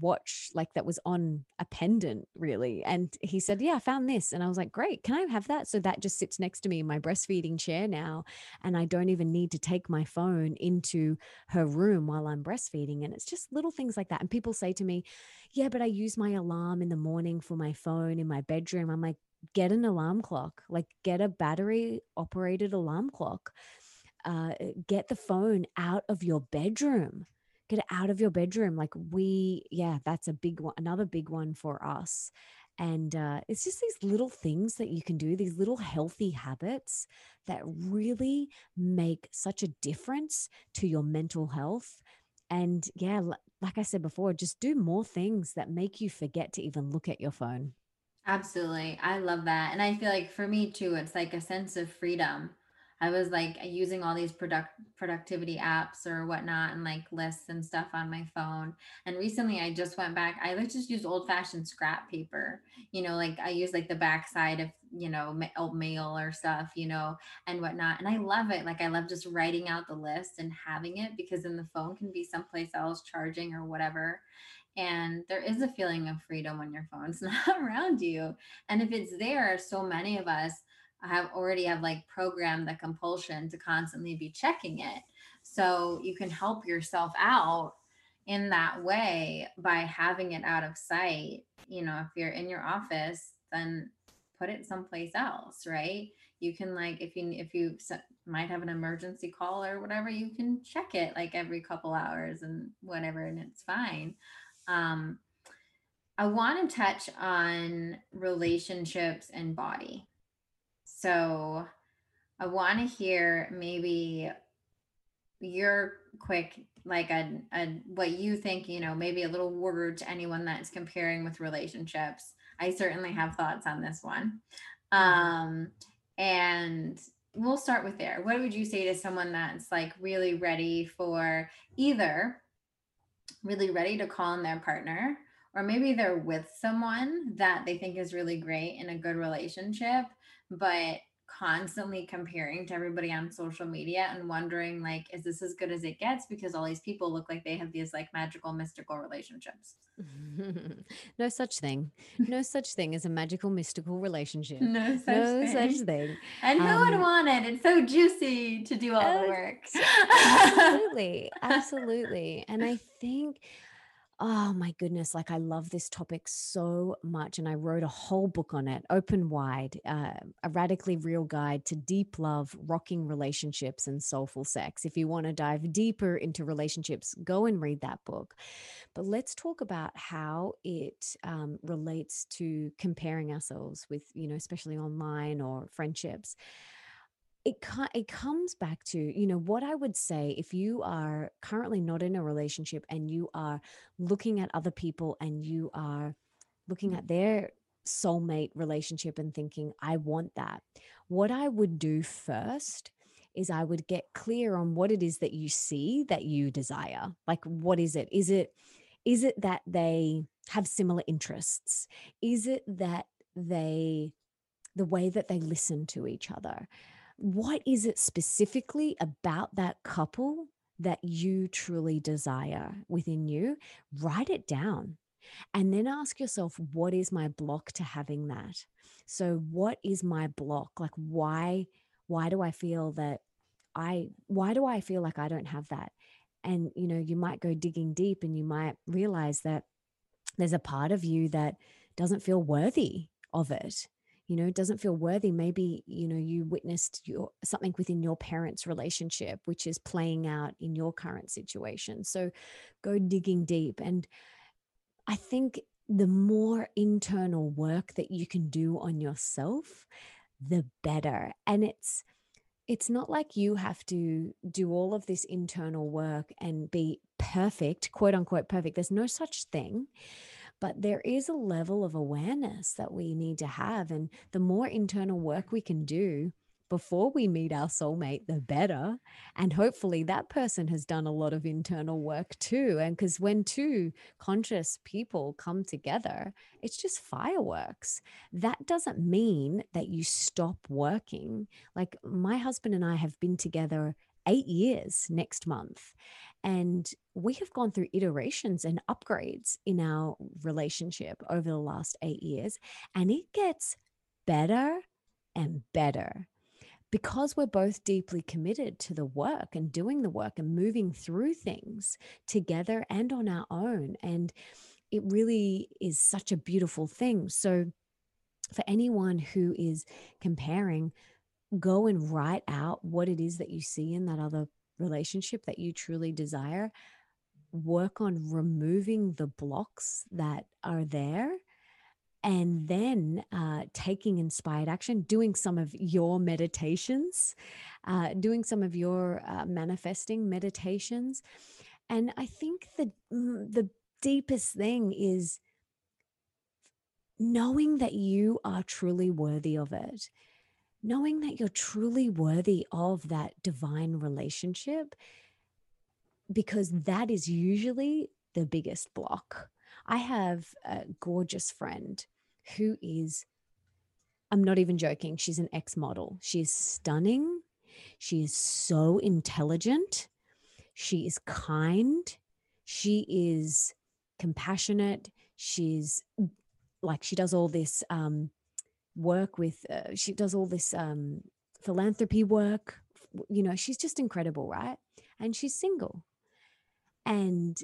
watch, like that was on a pendant really. And he said, yeah, I found this. And I was like, great, can I have that? So that just sits next to me in my breastfeeding chair now. And I don't even need to take my phone into her room while I'm breastfeeding. And it's just little things like that. And people say to me, yeah, but I use my alarm in the morning for my phone in my bedroom. I'm like, get an alarm clock, like get a battery operated alarm clock, get the phone out of your bedroom. Get it out of your bedroom. Like that's a big one, another big one for us. And it's just these little things that you can do, these little healthy habits that really make such a difference to your mental health. And yeah, like I said before, just do more things that make you forget to even look at your phone. Absolutely. I love that. And I feel like for me too, it's like a sense of freedom. I was like using all these productivity apps or whatnot and like lists and stuff on my phone. And recently I just went back, I like just use old fashioned scrap paper, you know, like I use like the backside of, you know, mail or stuff, you know, and whatnot. And I love it. Like I love just writing out the list and having it, because then the phone can be someplace else charging or whatever. And there is a feeling of freedom when your phone's not around you. And if it's there, so many of us have like programmed the compulsion to constantly be checking it. So you can help yourself out in that way by having it out of sight. You know, if you're in your office, then put it someplace else, right? You can like, if you might have an emergency call or whatever, you can check it like every couple hours and whatever, and it's fine. I want to touch on relationships and body. So I want to hear maybe your quick, like what you think, you know, maybe a little word to anyone that's comparing with relationships. I certainly have thoughts on this one. And we'll start with there. What would you say to someone that's like really ready for either really ready to call in their partner, or maybe they're with someone that they think is really great in a good relationship, but constantly comparing to everybody on social media and wondering, like, is this as good as it gets? Because all these people look like they have these like magical, mystical relationships. No such thing. No such thing as a magical, mystical relationship. No such thing. And who would want it? It's so juicy to do all the work. Absolutely. Absolutely. And I think, oh my goodness, like I love this topic so much. And I wrote a whole book on it, Open Wide, a radically real guide to deep love, rocking relationships, and soulful sex. If you want to dive deeper into relationships, go and read that book. But let's talk about how it relates to comparing ourselves with, you know, especially online or friendships. It comes back to, you know, what I would say if you are currently not in a relationship and you are looking at other people and you are looking at their soulmate relationship and thinking, I want that. What I would do first is I would get clear on what it is that you see that you desire. Like, what is it? Is it that they have similar interests? Is it that the way that they listen to each other? What is it specifically about that couple that you truly desire within you, write it down. And then ask yourself, what is my block to having that? So what is my block? Like, why do I feel that why do I feel like I don't have that? And, you know, you might go digging deep and you might realize that there's a part of you that doesn't feel worthy of it. You know, it doesn't feel worthy. Maybe, you know, you witnessed something within your parents' relationship, which is playing out in your current situation. So go digging deep. And I think the more internal work that you can do on yourself, the better. And it's not like you have to do all of this internal work and be perfect, quote unquote perfect. There's no such thing, but there is a level of awareness that we need to have. And the more internal work we can do before we meet our soulmate, the better. And hopefully that person has done a lot of internal work too. And because when two conscious people come together, it's just fireworks. That doesn't mean that you stop working. Like, my husband and I have been together 8 years next month, and we have gone through iterations and upgrades in our relationship over the last 8 years, and it gets better and better. Because we're both deeply committed to the work and doing the work and moving through things together and on our own. And it really is such a beautiful thing. So for anyone who is comparing, go and write out what it is that you see in that other relationship that you truly desire. Work on removing the blocks that are there. And then taking inspired action, doing some of your meditations, doing some of your manifesting meditations. And I think the deepest thing is knowing that you are truly worthy of it. Knowing that you're truly worthy of that divine relationship, because that is usually the biggest block. I have a gorgeous friend who is, I'm not even joking, she's an ex-model. She is stunning. She is so intelligent. She is kind. She is compassionate. She's like, she does all this work with, she does all this philanthropy work. You know, she's just incredible, right? And she's single. And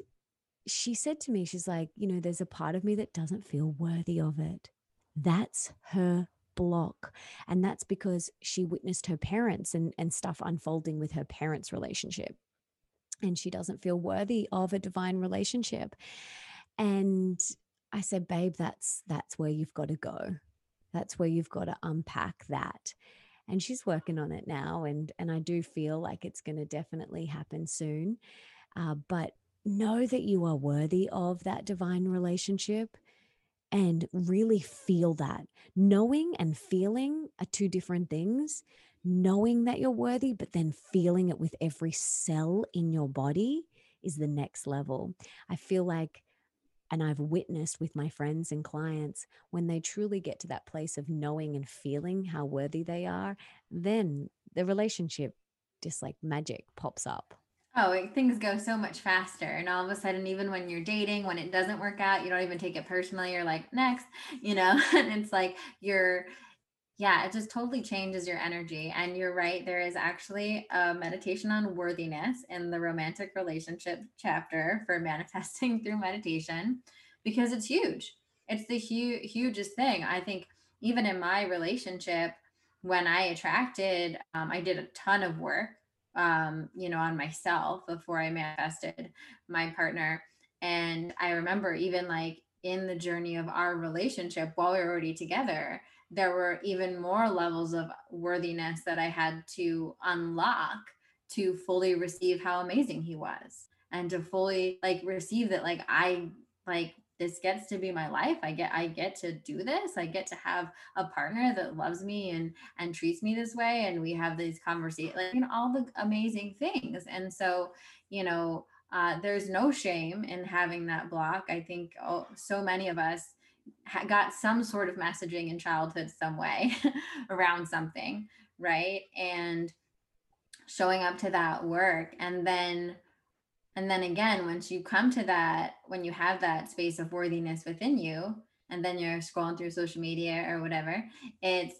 she said to me, she's like, you know, there's a part of me that doesn't feel worthy of it. That's her block. And that's because she witnessed her parents and stuff unfolding with her parents' relationship. And she doesn't feel worthy of a divine relationship. And I said, babe, that's where you've got to go. That's where you've got to unpack that. And she's working on it now. And I do feel like it's going to definitely happen soon. But know that you are worthy of that divine relationship and really feel that. Knowing and feeling are two different things. Knowing that you're worthy, but then feeling it with every cell in your body is the next level. I feel like, and I've witnessed with my friends and clients, when they truly get to that place of knowing and feeling how worthy they are, then the relationship just like magic pops up. Oh, things go so much faster. And all of a sudden, even when you're dating, when it doesn't work out, you don't even take it personally. You're like, next, you know, and it's like, it just totally changes your energy. And you're right. There is actually a meditation on worthiness in the romantic relationship chapter for manifesting through meditation, because it's huge. It's the hugest thing. I think even in my relationship, when I attracted, I did a ton of work on myself before I manifested my partner. And I remember even like in the journey of our relationship, while we were already together, there were even more levels of worthiness that I had to unlock to fully receive how amazing he was, and to fully like receive that. Like, this gets to be my life. I get to do this. I get to have a partner that loves me and treats me this way. And we have these conversations, like, you know, all the amazing things. And so, you know, there's no shame in having that block. I think so many of us got some sort of messaging in childhood, some way around something. Right. And showing up to that work. And then again, once you come to that, when you have that space of worthiness within you, and then you're scrolling through social media or whatever, it's,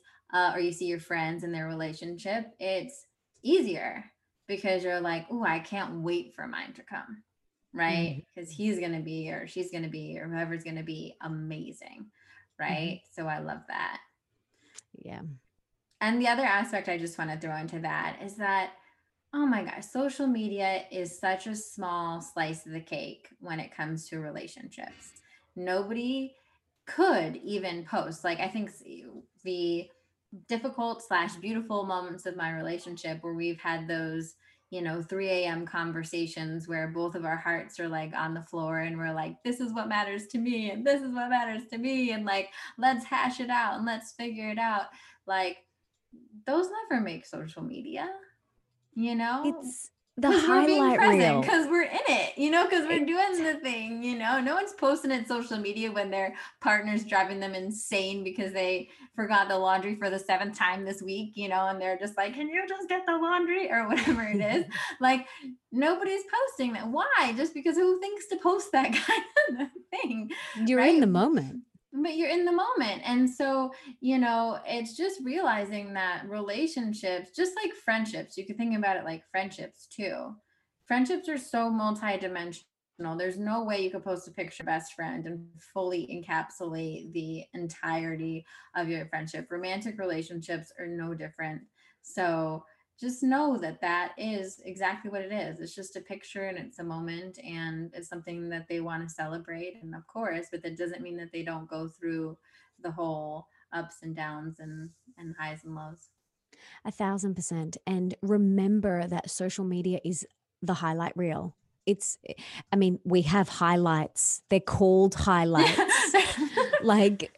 or you see your friends and their relationship, it's easier because you're like, oh, I can't wait for mine to come. Right. Because mm-hmm. he's going to be, or she's going to be, or whoever's going to be amazing. Right. Mm-hmm. So I love that. Yeah. And the other aspect I just want to throw into that is that, oh my gosh, social media is such a small slice of the cake when it comes to relationships. Nobody could even post. Like, I think the difficult/beautiful moments of my relationship where we've had those, 3 a.m. conversations where both of our hearts are like on the floor and we're like, this is what matters to me. And this is what matters to me. And like, let's hash it out and let's figure it out. Like, those never make social media, it's the highlight reel. Cause we're in it, cause we're doing the thing, no one's posting in social media when their partner's driving them insane because they forgot the laundry for the 7th time this week, and they're just like, can you just get the laundry or whatever it is? Like, nobody's posting that. Why? Just because who thinks to post that kind of thing? You're right? In the moment. But you're in the moment. And so, it's just realizing that relationships, just like friendships, you could think about it like friendships too. Friendships are so multidimensional. There's no way you could post a picture of your best friend and fully encapsulate the entirety of your friendship. Romantic relationships are no different. So just know that is exactly what it is. It's just a picture and it's a moment and it's something that they want to celebrate. And of course, but that doesn't mean that they don't go through the whole ups and downs and highs and lows. 1,000%. And remember that social media is the highlight reel. We have highlights. They're called highlights. They made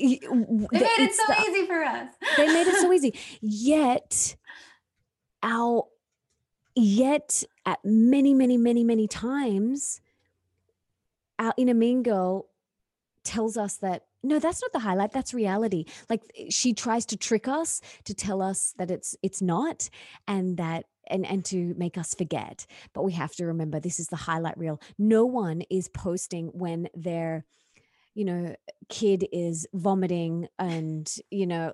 it so easy for us. They made it so easy. Yet at many, many, many, many times, our inner mean girl tells us that, no, that's not the highlight. That's reality. Like, she tries to trick us to tell us that it's not, and that, and to make us forget. But we have to remember this is the highlight reel. No one is posting when they're, kid is vomiting and, no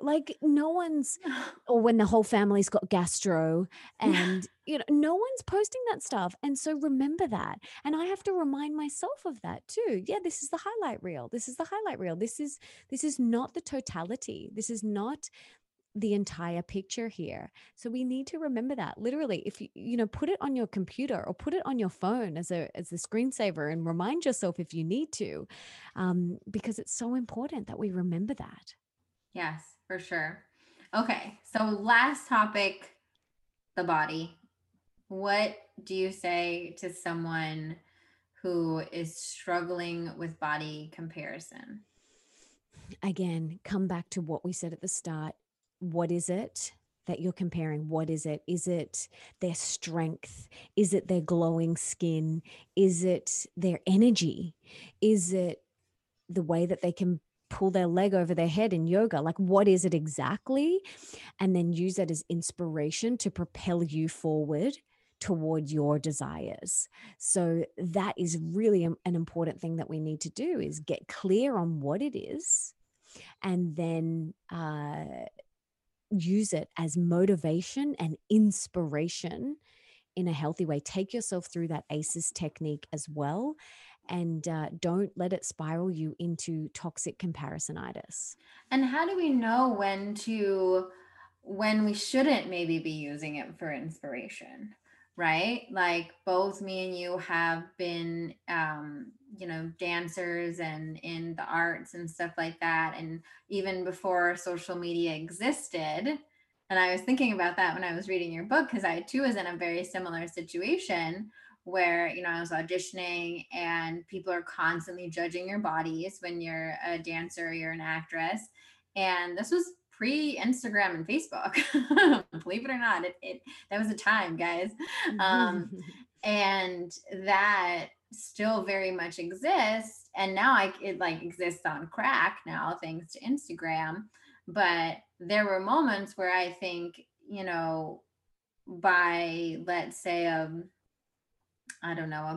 one's, or when the whole family's got gastro and, no one's posting that stuff. And so remember that. And I have to remind myself of that too. Yeah. This is the highlight reel. This is the highlight reel. This is not the totality. This is not the entire picture here. So we need to remember that. Literally, if you, put it on your computer or put it on your phone as a screensaver and remind yourself if you need to, because it's so important that we remember that. Yes, for sure. Okay. So last topic, the body. What do you say to someone who is struggling with body comparison? Again, come back to what we said at the start. What is it that you're comparing? What is it? Is it their strength? Is it their glowing skin? Is it their energy? Is it the way that they can pull their leg over their head in yoga? Like, what is it exactly? And then use that as inspiration to propel you forward toward your desires. So that is really an important thing that we need to do, is get clear on what it is, and then, use it as motivation and inspiration in a healthy way. Take yourself through that ACEs technique as well, and don't let it spiral you into toxic comparisonitis. And how do we know when we shouldn't maybe be using it for inspiration, right? Like, both me and you have been, dancers and in the arts and stuff like that. And even before social media existed, and I was thinking about that when I was reading your book, because I too was in a very similar situation where, I was auditioning and people are constantly judging your bodies when you're a dancer, you're an actress. And this was pre-Instagram and Facebook, believe it or not, that was a time, guys. And that still very much exists. And now it exists on crack now, thanks to Instagram. But there were moments where I think, by, let's say, a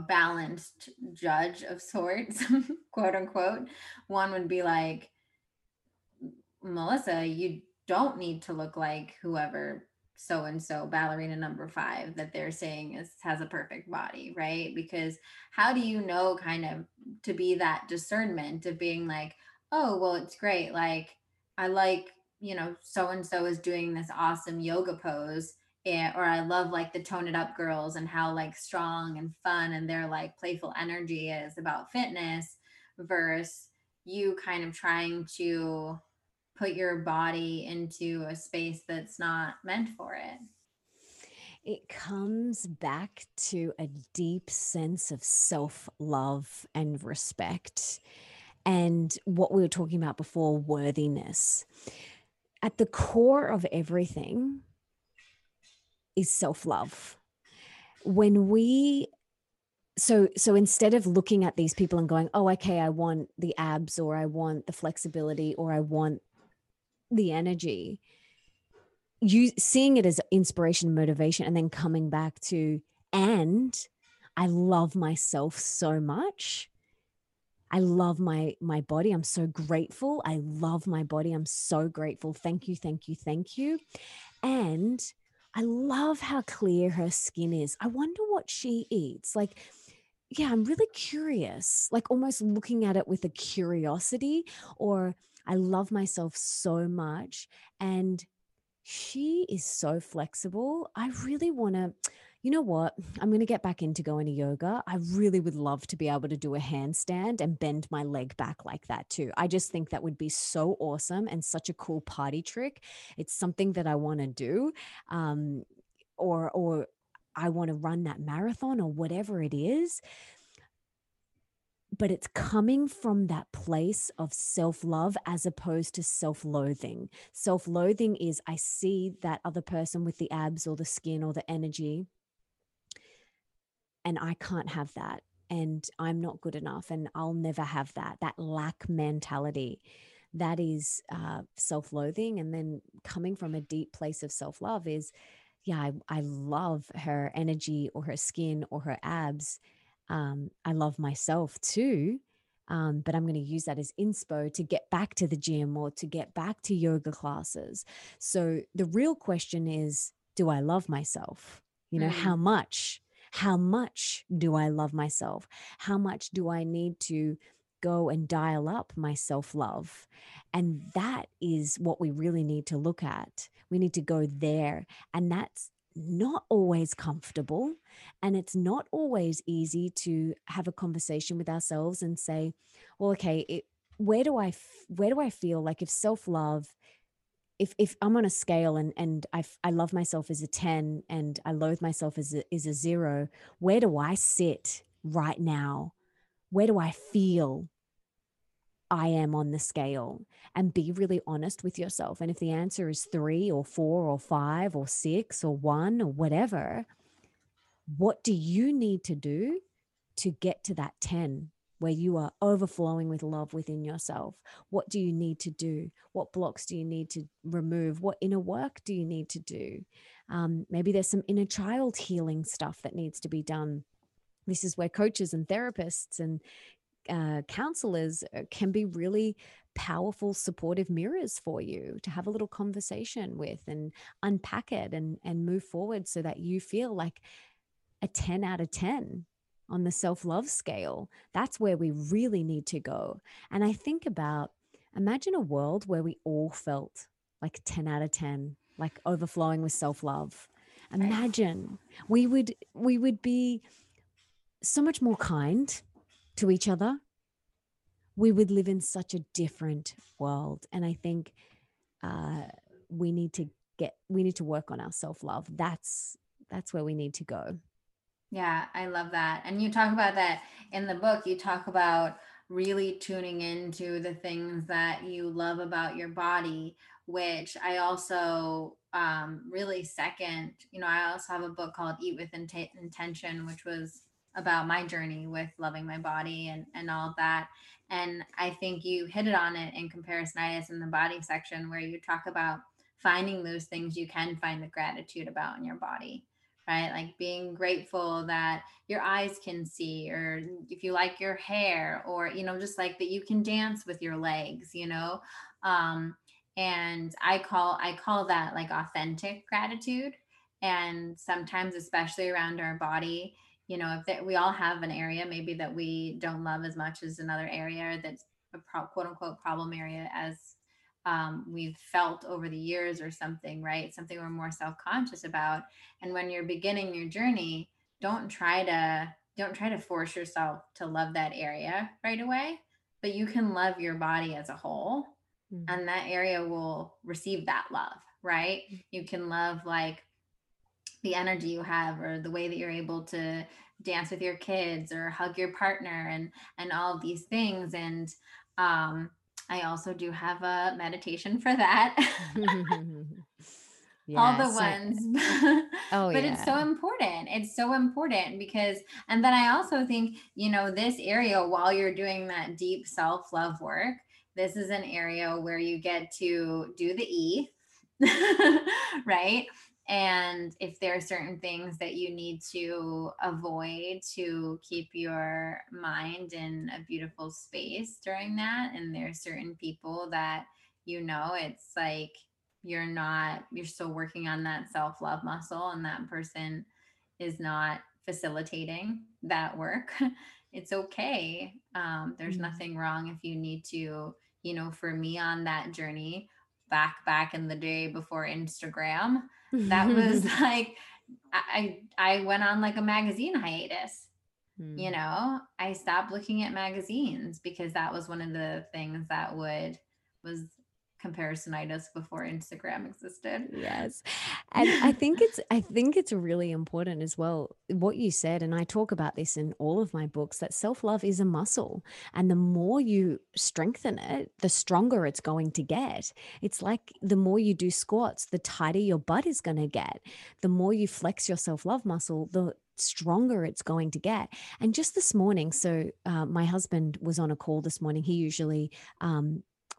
balanced judge of sorts, quote unquote, one would be like, Melissa, you don't need to look like whoever so-and-so ballerina number 5 that they're saying has a perfect body, right? Because how do you know kind of to be that discernment of being like, oh, well, it's great. Like, I like, so-and-so is doing this awesome yoga pose, or I love like the Tone It Up girls and how like strong and fun and their like playful energy is about fitness, versus you kind of trying to put your body into a space that's not meant for it. It comes back to a deep sense of self-love and respect, and what we were talking about before, worthiness. At the core of everything is self-love. So instead of looking at these people and going, oh, okay, I want the abs, or I want the flexibility, or I want the energy, you seeing it as inspiration, motivation, and then coming back to, and I love myself so much. I love my body. I'm so grateful. I love my body. I'm so grateful. Thank you. Thank you. Thank you. And I love how clear her skin is. I wonder what she eats. Like, yeah, I'm really curious, like almost looking at it with a curiosity, or I love myself so much, and she is so flexible. I really want to, you know what? I'm going to get back into going to yoga. I really would love to be able to do a handstand and bend my leg back like that too. I just think that would be so awesome and such a cool party trick. It's something that I want to do, or I want to run that marathon or whatever it is. But it's coming from that place of self-love as opposed to self-loathing. Self-loathing is, I see that other person with the abs or the skin or the energy, and I can't have that, and I'm not good enough, and I'll never have that. That lack mentality, that is self-loathing. And then coming from a deep place of self-love is, yeah, I love her energy or her skin or her abs. I love myself too, but I'm going to use that as inspo to get back to the gym or to get back to yoga classes. So the real question is, do I love myself? How much do I love myself? How much do I need to go and dial up my self-love? And that is what we really need to look at. We need to go there. And that's not always comfortable, and it's not always easy to have a conversation with ourselves and say, well, okay, where do I feel like if self-love, if I'm on a scale and I love myself as a 10 and I loathe myself as a 0, where do I sit right now? Where do I feel I am on the scale? And be really honest with yourself. And if the answer is 3 or 4 or 5 or 6 or 1 or whatever, what do you need to do to get to that 10 where you are overflowing with love within yourself? What do you need to do? What blocks do you need to remove? What inner work do you need to do? Maybe there's some inner child healing stuff that needs to be done. This is where coaches and therapists and counselors can be really powerful, supportive mirrors for you to have a little conversation with and unpack it and move forward so that you feel like a 10 out of 10 on the self-love scale. That's where we really need to go. And I think about, imagine a world where we all felt like 10 out of 10, like overflowing with self-love. Imagine we would be so much more kind to each other. We would live in such a different world. And I think we need to work on our self-love. That's where we need to go. Yeah, I love that. And you talk about that in the book. You talk about really tuning into the things that you love about your body, which I also really second. I also have a book called Eat With Intention, which was about my journey with loving my body and all that. And I think you hit it on it in Comparisonitis in the body section, where you talk about finding those things you can find the gratitude about in your body, right? Like being grateful that your eyes can see, or if you like your hair, or, you know, just like that you can dance with your legs, you know? And I call that like authentic gratitude. And sometimes, especially around our body, you know, if that, we all have an area maybe that we don't love as much as another area that's a quote unquote problem area as we've felt over the years or something, right? Something we're more self-conscious about. And when you're beginning your journey, don't try to force yourself to love that area right away, but you can love your body as a whole. Mm-hmm. And that area will receive that love, right? Mm-hmm. You can love like the energy you have, or the way that you're able to dance with your kids or hug your partner and all of these things. And I also do have a meditation for that. Yes, all the ones. Oh, but yeah. It's so important. It's so important because, and then I also think, you know, this area, while you're doing that deep self-love work, this is an area where you get to do the E, right? And if there are certain things that you need to avoid to keep your mind in a beautiful space during that, and there are certain people that, you know, it's like you're still working on that self-love muscle, and that person is not facilitating that work, it's okay. There's mm-hmm. nothing wrong if you need to, you know, for me on that journey back in the day before Instagram, that was like, I went on like a magazine hiatus, mm. you know, I stopped looking at magazines because that was one of the things that was comparisonitis before Instagram existed. Yes. And I think it's really important as well, what you said. And I talk about this in all of my books, that self-love is a muscle. And the more you strengthen it, the stronger it's going to get. It's like the more you do squats, the tighter your butt is going to get. The more you flex your self-love muscle, the stronger it's going to get. And just this morning, so my husband was on a call this morning. He usually,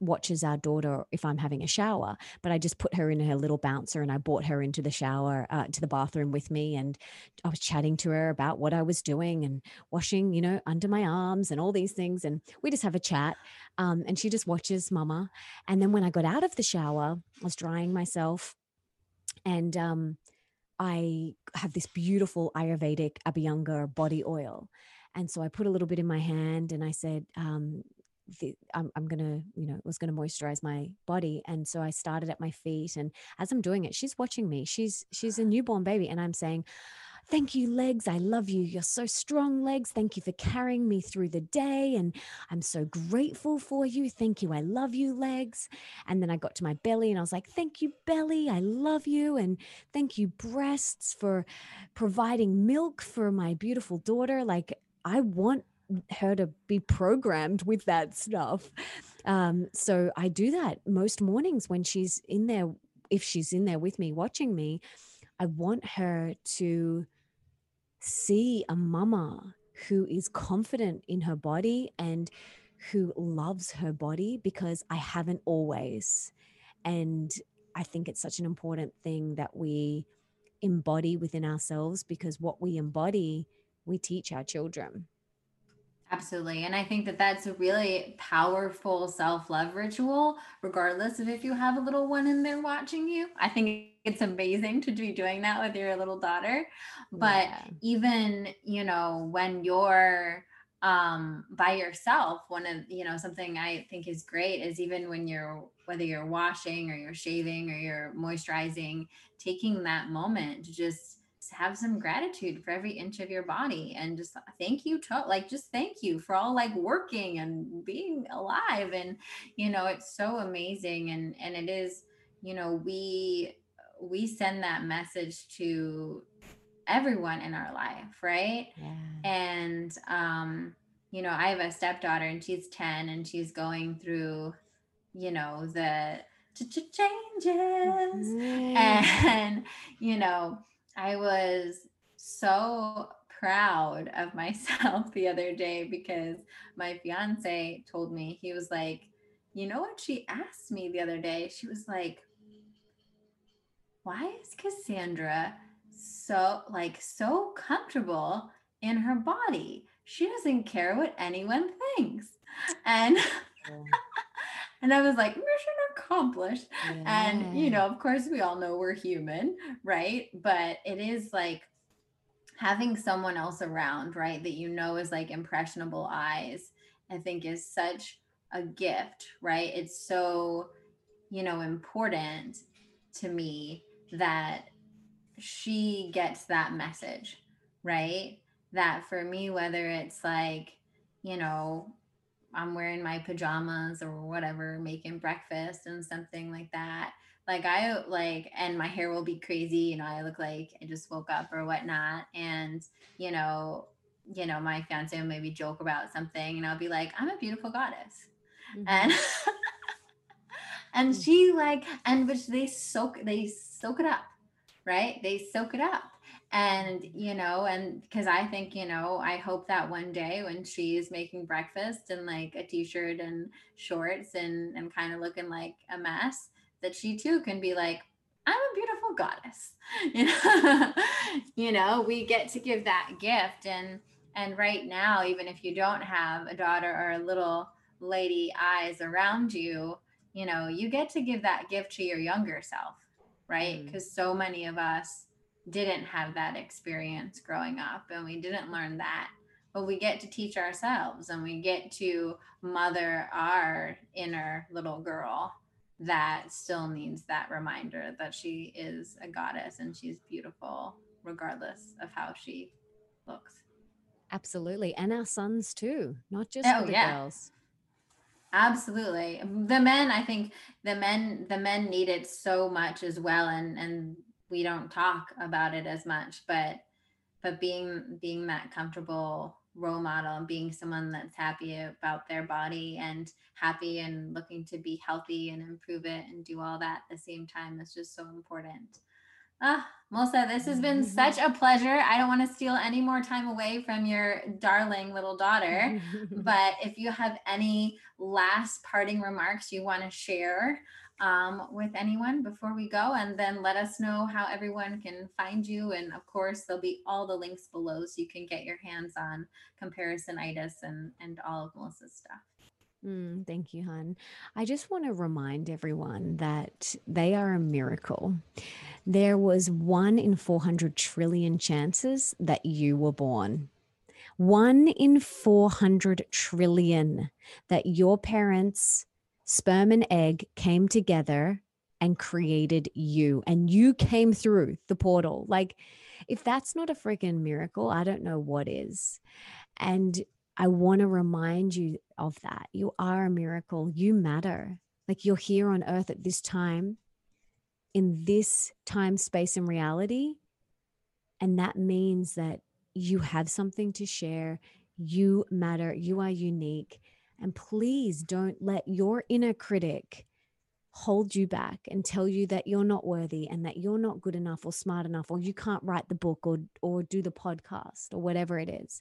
watches our daughter if I'm having a shower, but I just put her in her little bouncer and I brought her into the shower, to the bathroom with me. And I was chatting to her about what I was doing and washing, you know, under my arms and all these things. And we just have a chat. And she just watches Mama. And then when I got out of the shower, I was drying myself, and I have this beautiful Ayurvedic Abhyanga body oil. And so I put a little bit in my hand and I said, I'm going to, you know, it was going to moisturize my body. And so I started at my feet, and as I'm doing it, she's watching me. She's a newborn baby. And I'm saying, thank you, legs. I love you. You're so strong, legs. Thank you for carrying me through the day. And I'm so grateful for you. Thank you. I love you, legs. And then I got to my belly and I was like, thank you, belly. I love you. And thank you, breasts, for providing milk for my beautiful daughter. Like, I want her to be programmed with that stuff. So I do that most mornings when she's in there. If she's in there with me, watching me, I want her to see a mama who is confident in her body and who loves her body, because I haven't always. And I think it's such an important thing that we embody within ourselves, because what we embody, we teach our children. Absolutely. And I think that that's a really powerful self-love ritual, regardless of if you have a little one in there watching you. I think it's amazing to be doing that with your little daughter. But yeah. Even, you know, when you're by yourself, one of, you know, something I think is great is even when whether you're washing or you're shaving or you're moisturizing, taking that moment to just have some gratitude for every inch of your body, and just thank you for all like working and being alive. And, you know, it's so amazing. And it is, you know, we send that message to everyone in our life. Right. Yeah. And, you know, I have a stepdaughter and she's 10 and she's going through, you know, the changes mm-hmm. and, you know, I was so proud of myself the other day because my fiance told me, he was like, you know what she asked me the other day? She was like, why is Cassandra so comfortable in her body? She doesn't care what anyone thinks. And and I was like, mission accomplished. Yeah. And, you know, of course we all know we're human, right? But it is like having someone else around, right, that you know is like impressionable eyes, I think is such a gift, right? It's so, you know, important to me that she gets that message, right? That for me, whether it's like, you know, I'm wearing my pajamas or whatever, making breakfast and something like that. Like I like, and my hair will be crazy. You know, I look like I just woke up or whatnot. And, you know, my fiance will maybe joke about something and I'll be like, I'm a beautiful goddess. Mm-hmm. And, and she like, and which they soak it up, right? They soak it up. And, you know, and because I think, you know, I hope that one day when she's making breakfast and like a t-shirt and shorts and kind of looking like a mess, that she too can be like, I'm a beautiful goddess. You know, you know, we get to give that gift. And right now, even if you don't have a daughter or a little lady eyes around you, you know, you get to give that gift to your younger self, right? Because so many of us didn't have that experience growing up and we didn't learn that, but we get to teach ourselves and we get to mother our inner little girl that still needs that reminder that she is a goddess and she's beautiful regardless of how she looks. Absolutely. And our sons too, not just girls. Absolutely. The men, I think the men need it so much as well. And we don't talk about it as much, but being that comfortable role model and being someone that's happy about their body and happy and looking to be healthy and improve it and do all that at the same time is just so important. Melissa, this has been such a pleasure. I don't want to steal any more time away from your darling little daughter, but if you have any last parting remarks you want to share with anyone before we go, and then let us know how everyone can find you. And of course, there'll be all the links below so you can get your hands on Comparisonitis and all of Melissa's stuff. Thank you, hon. I just want to remind everyone that they are a miracle. There was 1 in 400 trillion chances that you were born. 1 in 400 trillion that your parents, sperm and egg, came together and created you, and you came through the portal. Like, if that's not a freaking miracle, I don't know what is. And I want to remind you of that. You are a miracle. You matter. Like, you're here on earth at this time, in this time, space, and reality. And that means that you have something to share. You matter. You are unique. And please don't let your inner critic hold you back and tell you that you're not worthy and that you're not good enough or smart enough, or you can't write the book or do the podcast or whatever it is,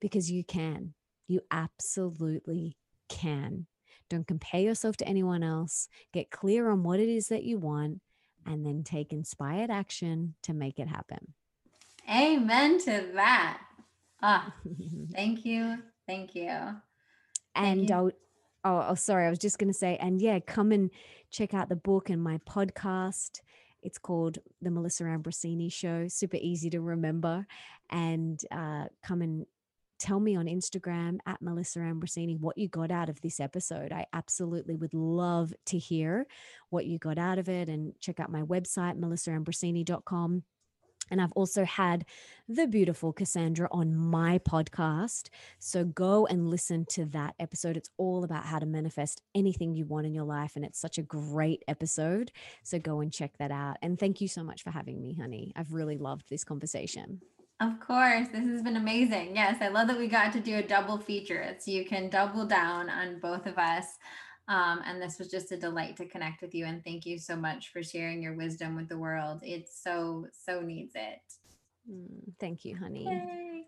because you can. You absolutely can. Don't compare yourself to anyone else. Get clear on what it is that you want and then take inspired action to make it happen. Amen to that. Thank you. Thank you. And I was just going to say, and yeah, come and check out the book and my podcast. It's called The Melissa Ambrosini Show. Super easy to remember. And come and tell me on Instagram at Melissa Ambrosini what you got out of this episode. I absolutely would love to hear what you got out of it, and check out my website, MelissaAmbrosini.com. And I've also had the beautiful Cassandra on my podcast. So go and listen to that episode. It's all about how to manifest anything you want in your life. And it's such a great episode. So go and check that out. And thank you so much for having me, honey. I've really loved this conversation. Of course. This has been amazing. Yes. I love that we got to do a double feature. So you can double down on both of us. And this was just a delight to connect with you. And thank you so much for sharing your wisdom with the world. It so needs it. Thank you, honey. Yay.